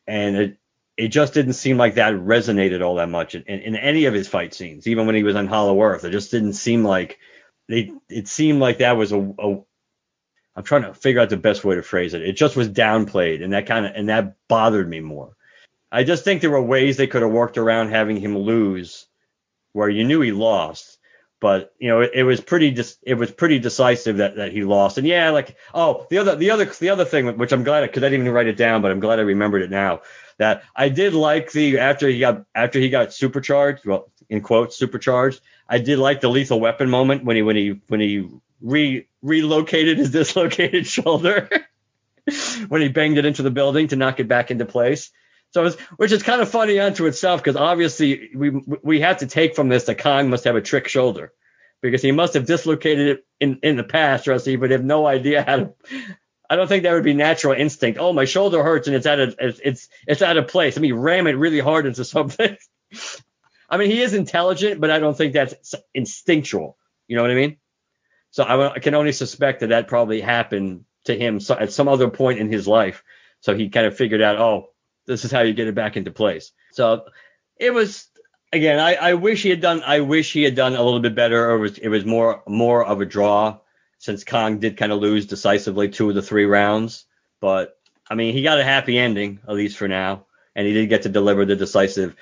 and it just didn't seem like that resonated all that much in any of his fight scenes, even when he was on Hollow Earth. It just didn't seem like. It seemed like that was I'm trying to figure out the best way to phrase it. It just was downplayed, and that bothered me more. I just think there were ways they could have worked around having him lose, where you knew he lost, but it was pretty decisive that he lost. And yeah, the other thing, which I'm glad, because I didn't even write it down, but I'm glad I remembered it now, that I did like after he got supercharged, well, in quotes, supercharged. I did like the Lethal Weapon moment when he relocated his dislocated shoulder when he banged it into the building to knock it back into place. So which is kind of funny unto itself, because obviously we have to take from this that Kong must have a trick shoulder, because he must have dislocated it in the past, or else he would have no idea how to. I don't think that would be natural instinct. Oh, my shoulder hurts and it's out of place. Let me ram it really hard into something. He is intelligent, but I don't think that's instinctual. You know what I mean? So I can only suspect that probably happened to him at some other point in his life. So he kind of figured out, oh, this is how you get it back into place. So it was, again, I wish he had done a little bit better, or it was more of a draw, since Kong did kind of lose decisively 2 of the 3 rounds. But he got a happy ending, at least for now, and he did get to deliver the decisive.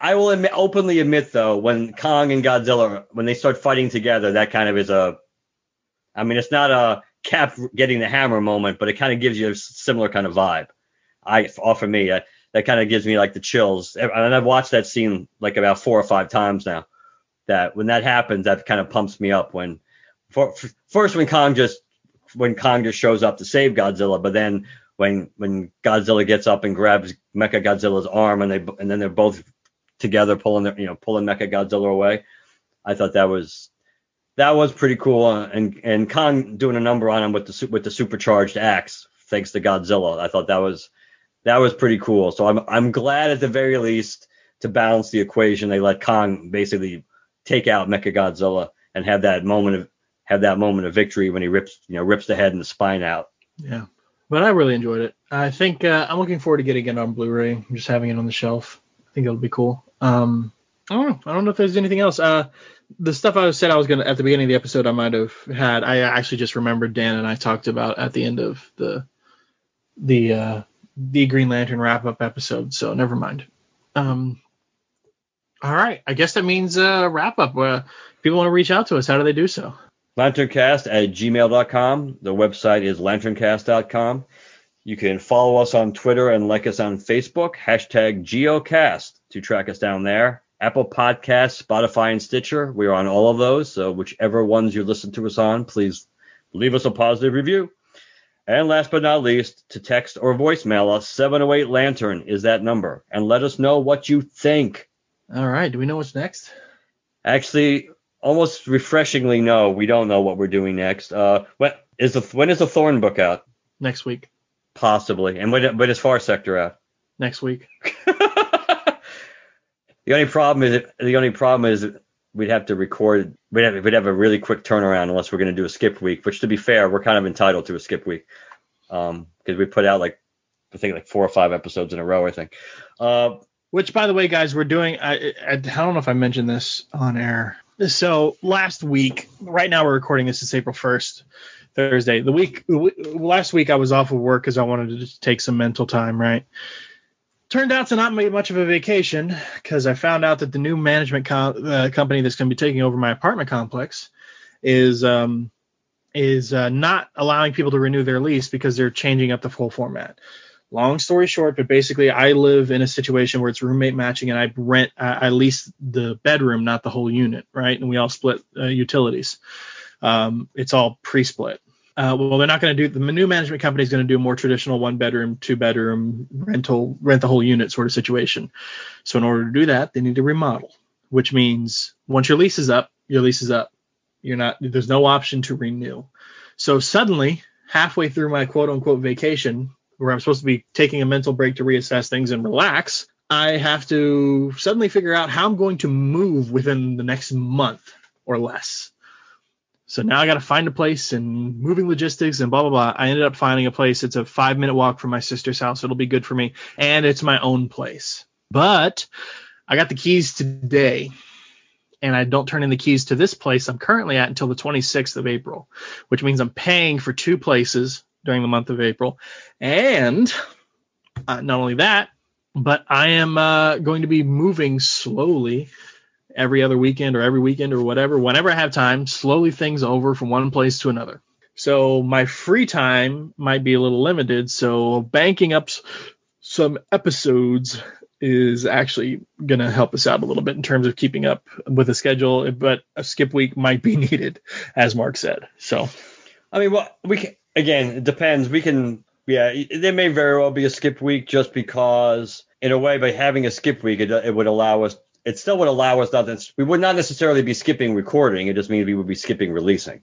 I will openly admit, though, when Kong and Godzilla, when they start fighting together, that kind of is it's not a Cap getting the hammer moment, but it kind of gives you a similar kind of vibe. For me, that kind of gives me like the chills. And I've watched that scene like about 4 or 5 times now. That when that happens, that kind of pumps me up. When first when Kong just shows up to save Godzilla, but then when Godzilla gets up and grabs Mechagodzilla's arm and then they're both together pulling Mechagodzilla away. I thought that was pretty cool. And Kong doing a number on him with the supercharged axe thanks to Godzilla. I thought that was pretty cool. So I'm glad at the very least to balance the equation they let Kong basically take out Mechagodzilla and have that moment of victory when he rips the head and the spine out. Yeah. But I really enjoyed it. I think I'm looking forward to getting it on Blu-ray. I'm just having it on the shelf. I think it'll be cool. I don't know if there's anything else. The stuff I said I was going to at the beginning of the episode I might have had. I actually just remembered Dan and I talked about at the end of the Green Lantern wrap-up episode, so never mind. All right. I guess that means a wrap-up. If people want to reach out to us, how do they do so? LanternCast@gmail.com. The website is LanternCast.com. You can follow us on Twitter and like us on Facebook. #GeoCast to track us down there. Apple Podcasts, Spotify, and Stitcher. We are on all of those. So whichever ones you listen to us on, please leave us a positive review. And last but not least, to text or voicemail us, 708-LANTERN is that number. And let us know what you think. All right. Do we know what's next? Actually, almost refreshingly, no, we don't know what we're doing next. When is the Thorn book out? Next week. Possibly. And when is Far Sector out? Next week. The only problem is we'd have to record. We'd have a really quick turnaround unless we're going to do a skip week, which to be fair, we're kind of entitled to a skip week because we put out I think 4 or 5 episodes in a row, I think. Which, by the way, guys, we're doing. I don't know if I mentioned this on air. So last week, right now we're recording this. It's April 1st, Thursday. Last week I was off of work because I wanted to just take some mental time, right? Turned out to not be much of a vacation because I found out that the new management company that's going to be taking over my apartment complex is not allowing people to renew their lease because they're changing up the whole format. Long story short, but basically I live in a situation where it's roommate matching and I lease the bedroom, not the whole unit, right? And we all split utilities. It's all pre-split. Well, they're not going to do – the new management company is going to do a more traditional 1-bedroom, 2-bedroom rent the whole unit sort of situation. So in order to do that, they need to remodel, which means once your lease is up, your lease is up. There's no option to renew. So suddenly, halfway through my quote-unquote vacation – where I'm supposed to be taking a mental break to reassess things and relax, I have to suddenly figure out how I'm going to move within the next month or less. So now I got to find a place and moving logistics and blah, blah, blah. I ended up finding a place. It's a 5-minute walk from my sister's house. It'll be good for me. And it's my own place. But I got the keys today. And I don't turn in the keys to this place I'm currently at until the 26th of April, which means I'm paying for 2 places during the month of April. And not only that, but I am going to be moving slowly every weekend or whatever, whenever I have time, slowly things over from one place to another. So my free time might be a little limited. So banking up some episodes is actually going to help us out a little bit in terms of keeping up with the schedule, but a skip week might be needed, as Mark said. So, I mean, well, we can, again, it depends. There may very well be a skip week just because, in a way, by having a skip week, it still would allow us we would not necessarily be skipping recording. It just means we would be skipping releasing.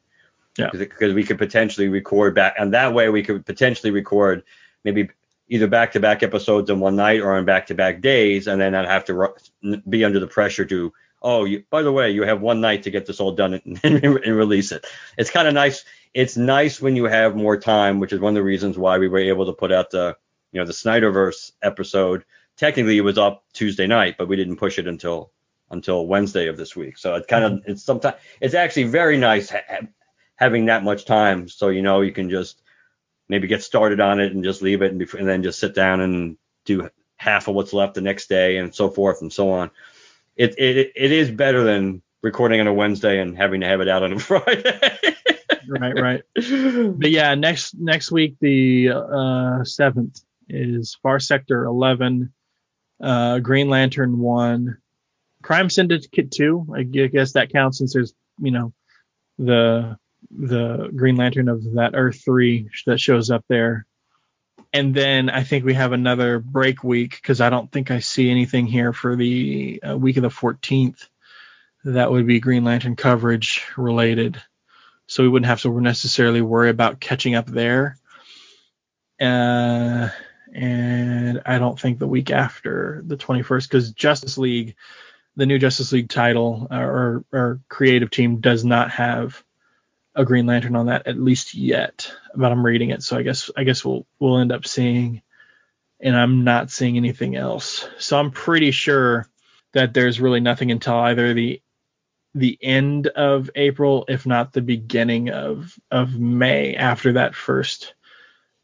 Yeah. Because we could potentially record back, and that way we could potentially record maybe either back-to-back episodes on one night or on back-to-back days, and then I'd have to be under the pressure to, by the way, you have one night to get this all done and release it. It's kind of nice. It's nice when you have more time, which is one of the reasons why we were able to put out the Snyderverse episode. Technically, it was up Tuesday night, but we didn't push it until Wednesday of this week. So it's actually very nice having that much time. So you can just maybe get started on it and just leave it, and then just sit down and do half of what's left the next day, and so forth and so on. It is better than recording on a Wednesday and having to have it out on a Friday. Right. But yeah, next week, the 7th is Far Sector 11, Green Lantern 1, Crime Syndicate 2. I guess that counts since there's, you know, the Green Lantern of that Earth 3 that shows up there. And then I think we have another break week because I don't think I see anything here for the week of the 14th. That would be Green Lantern coverage related. So we wouldn't have to necessarily worry about catching up there. And I don't think the week after the 21st, because Justice League, the new Justice League title or creative team does not have a Green Lantern on that, at least yet. But I'm reading it, so I guess we'll end up seeing, and I'm not seeing anything else. So I'm pretty sure that there's really nothing until either the end of April, if not the beginning of May, after that first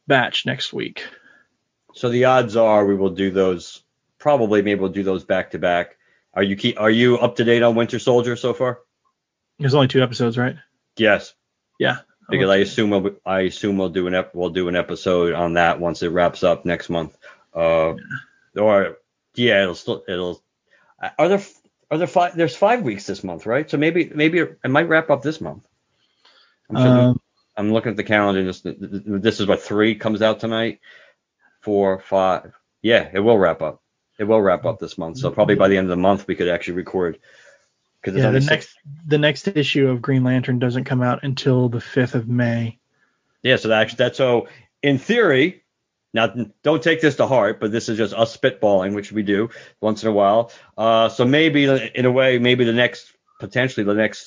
batch next week. So the odds are we will do those. Probably, maybe we'll do those back to back. Are you up to date on Winter Soldier so far? There's only 2 episodes, right? Yes. Yeah. Because I assume we'll do an episode on that once it wraps up next month. It'll. Are there 5? There's 5 weeks this month, right? So maybe it might wrap up this month. I'm looking at the calendar. This is what 3 comes out tonight. 4, 5. Yeah, it will wrap up. It will wrap up this month. So probably by the end of the month we could actually record. Yeah, the next issue of Green Lantern doesn't come out until the 5th of May. Yeah, so so in theory, now don't take this to heart, but this is just us spitballing, which we do once in a while. So maybe in a way, maybe the next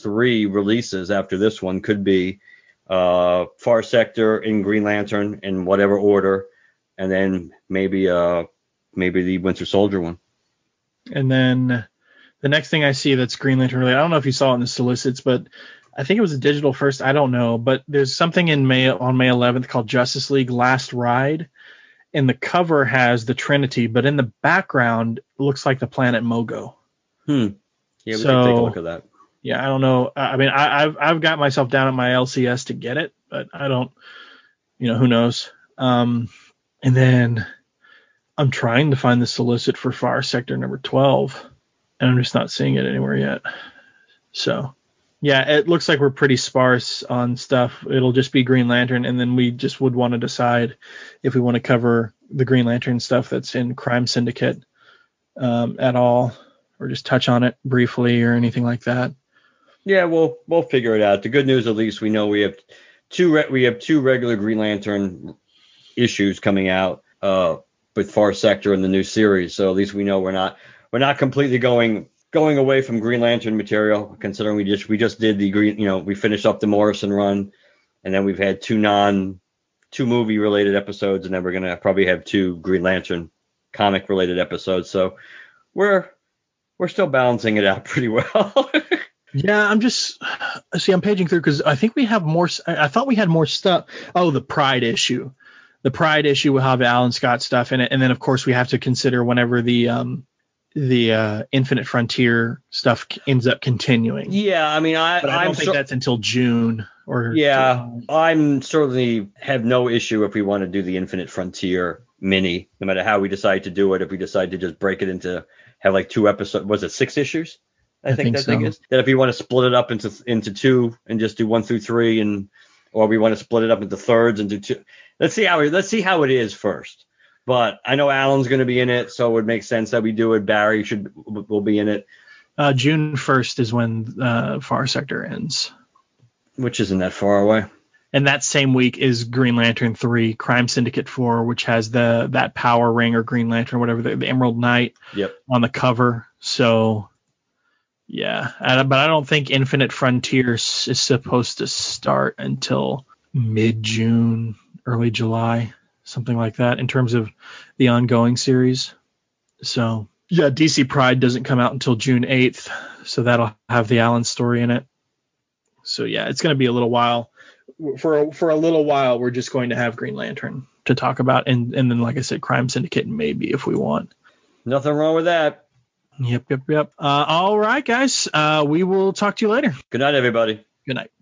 3 releases after this one could be Far Sector and Green Lantern in whatever order, and then maybe the Winter Soldier one. And then the next thing I see that's Green Lantern related, I don't know if you saw it in the solicits, but I think it was a digital first. I don't know, but there's something on May 11th called Justice League Last Ride, and the cover has the Trinity, but in the background it looks like the planet Mogo. Yeah, we can take a look at that. Yeah, I don't know. I mean, I've got myself down at my LCS to get it, but I don't. You know, who knows? And then I'm trying to find the solicit for Far Sector number 12. And I'm just not seeing it anywhere yet. So, yeah, it looks like we're pretty sparse on stuff. It'll just be Green Lantern, and then we just would want to decide if we want to cover the Green Lantern stuff that's in Crime Syndicate at all, or just touch on it briefly or anything like that. Yeah, we'll figure it out. The good news, at least, we know we have two regular Green Lantern issues coming out with Far Sector and the new series. So at least we know we're not completely going away from Green Lantern material, considering we just did the green, you know, we finished up the Morrison run, and then we've had two movie related episodes, and then we're gonna probably have 2 Green Lantern comic related episodes. So we're still balancing it out pretty well. Yeah, I'm paging through because I think we have more. I thought we had more stuff. Oh, the Pride issue. The Pride issue will have the Alan Scott stuff in it, and then of course we have to consider whenever the Infinite Frontier stuff ends up continuing. Yeah, I mean, I don't think that's until June or. Yeah, July. I'm certainly have no issue if we want to do the Infinite Frontier mini, no matter how we decide to do it. If we decide to just break it into have like 2 episodes, was it 6 issues? I think so. That if you want to split it up into 2 and just do 1 through 3, and or we want to split it up into thirds and do 2. Let's see how it is first. But I know Alan's going to be in it, so it would make sense that we do it. Barry will be in it. June 1st is when Far Sector ends. Which isn't that far away. And that same week is Green Lantern 3, Crime Syndicate 4, which has that power ring or Green Lantern, whatever, the Emerald Knight on the cover. So, yeah. But I don't think Infinite Frontier is supposed to start until mid-June, early July. Something like that in terms of the ongoing series. So, yeah, DC Pride doesn't come out until June 8th, so that'll have the Allen story in it. So, yeah, it's going to be a little while. For a little while, we're just going to have Green Lantern to talk about, and then, like I said, Crime Syndicate maybe if we want. Nothing wrong with that. Yep. All right, guys. We will talk to you later. Good night, everybody. Good night.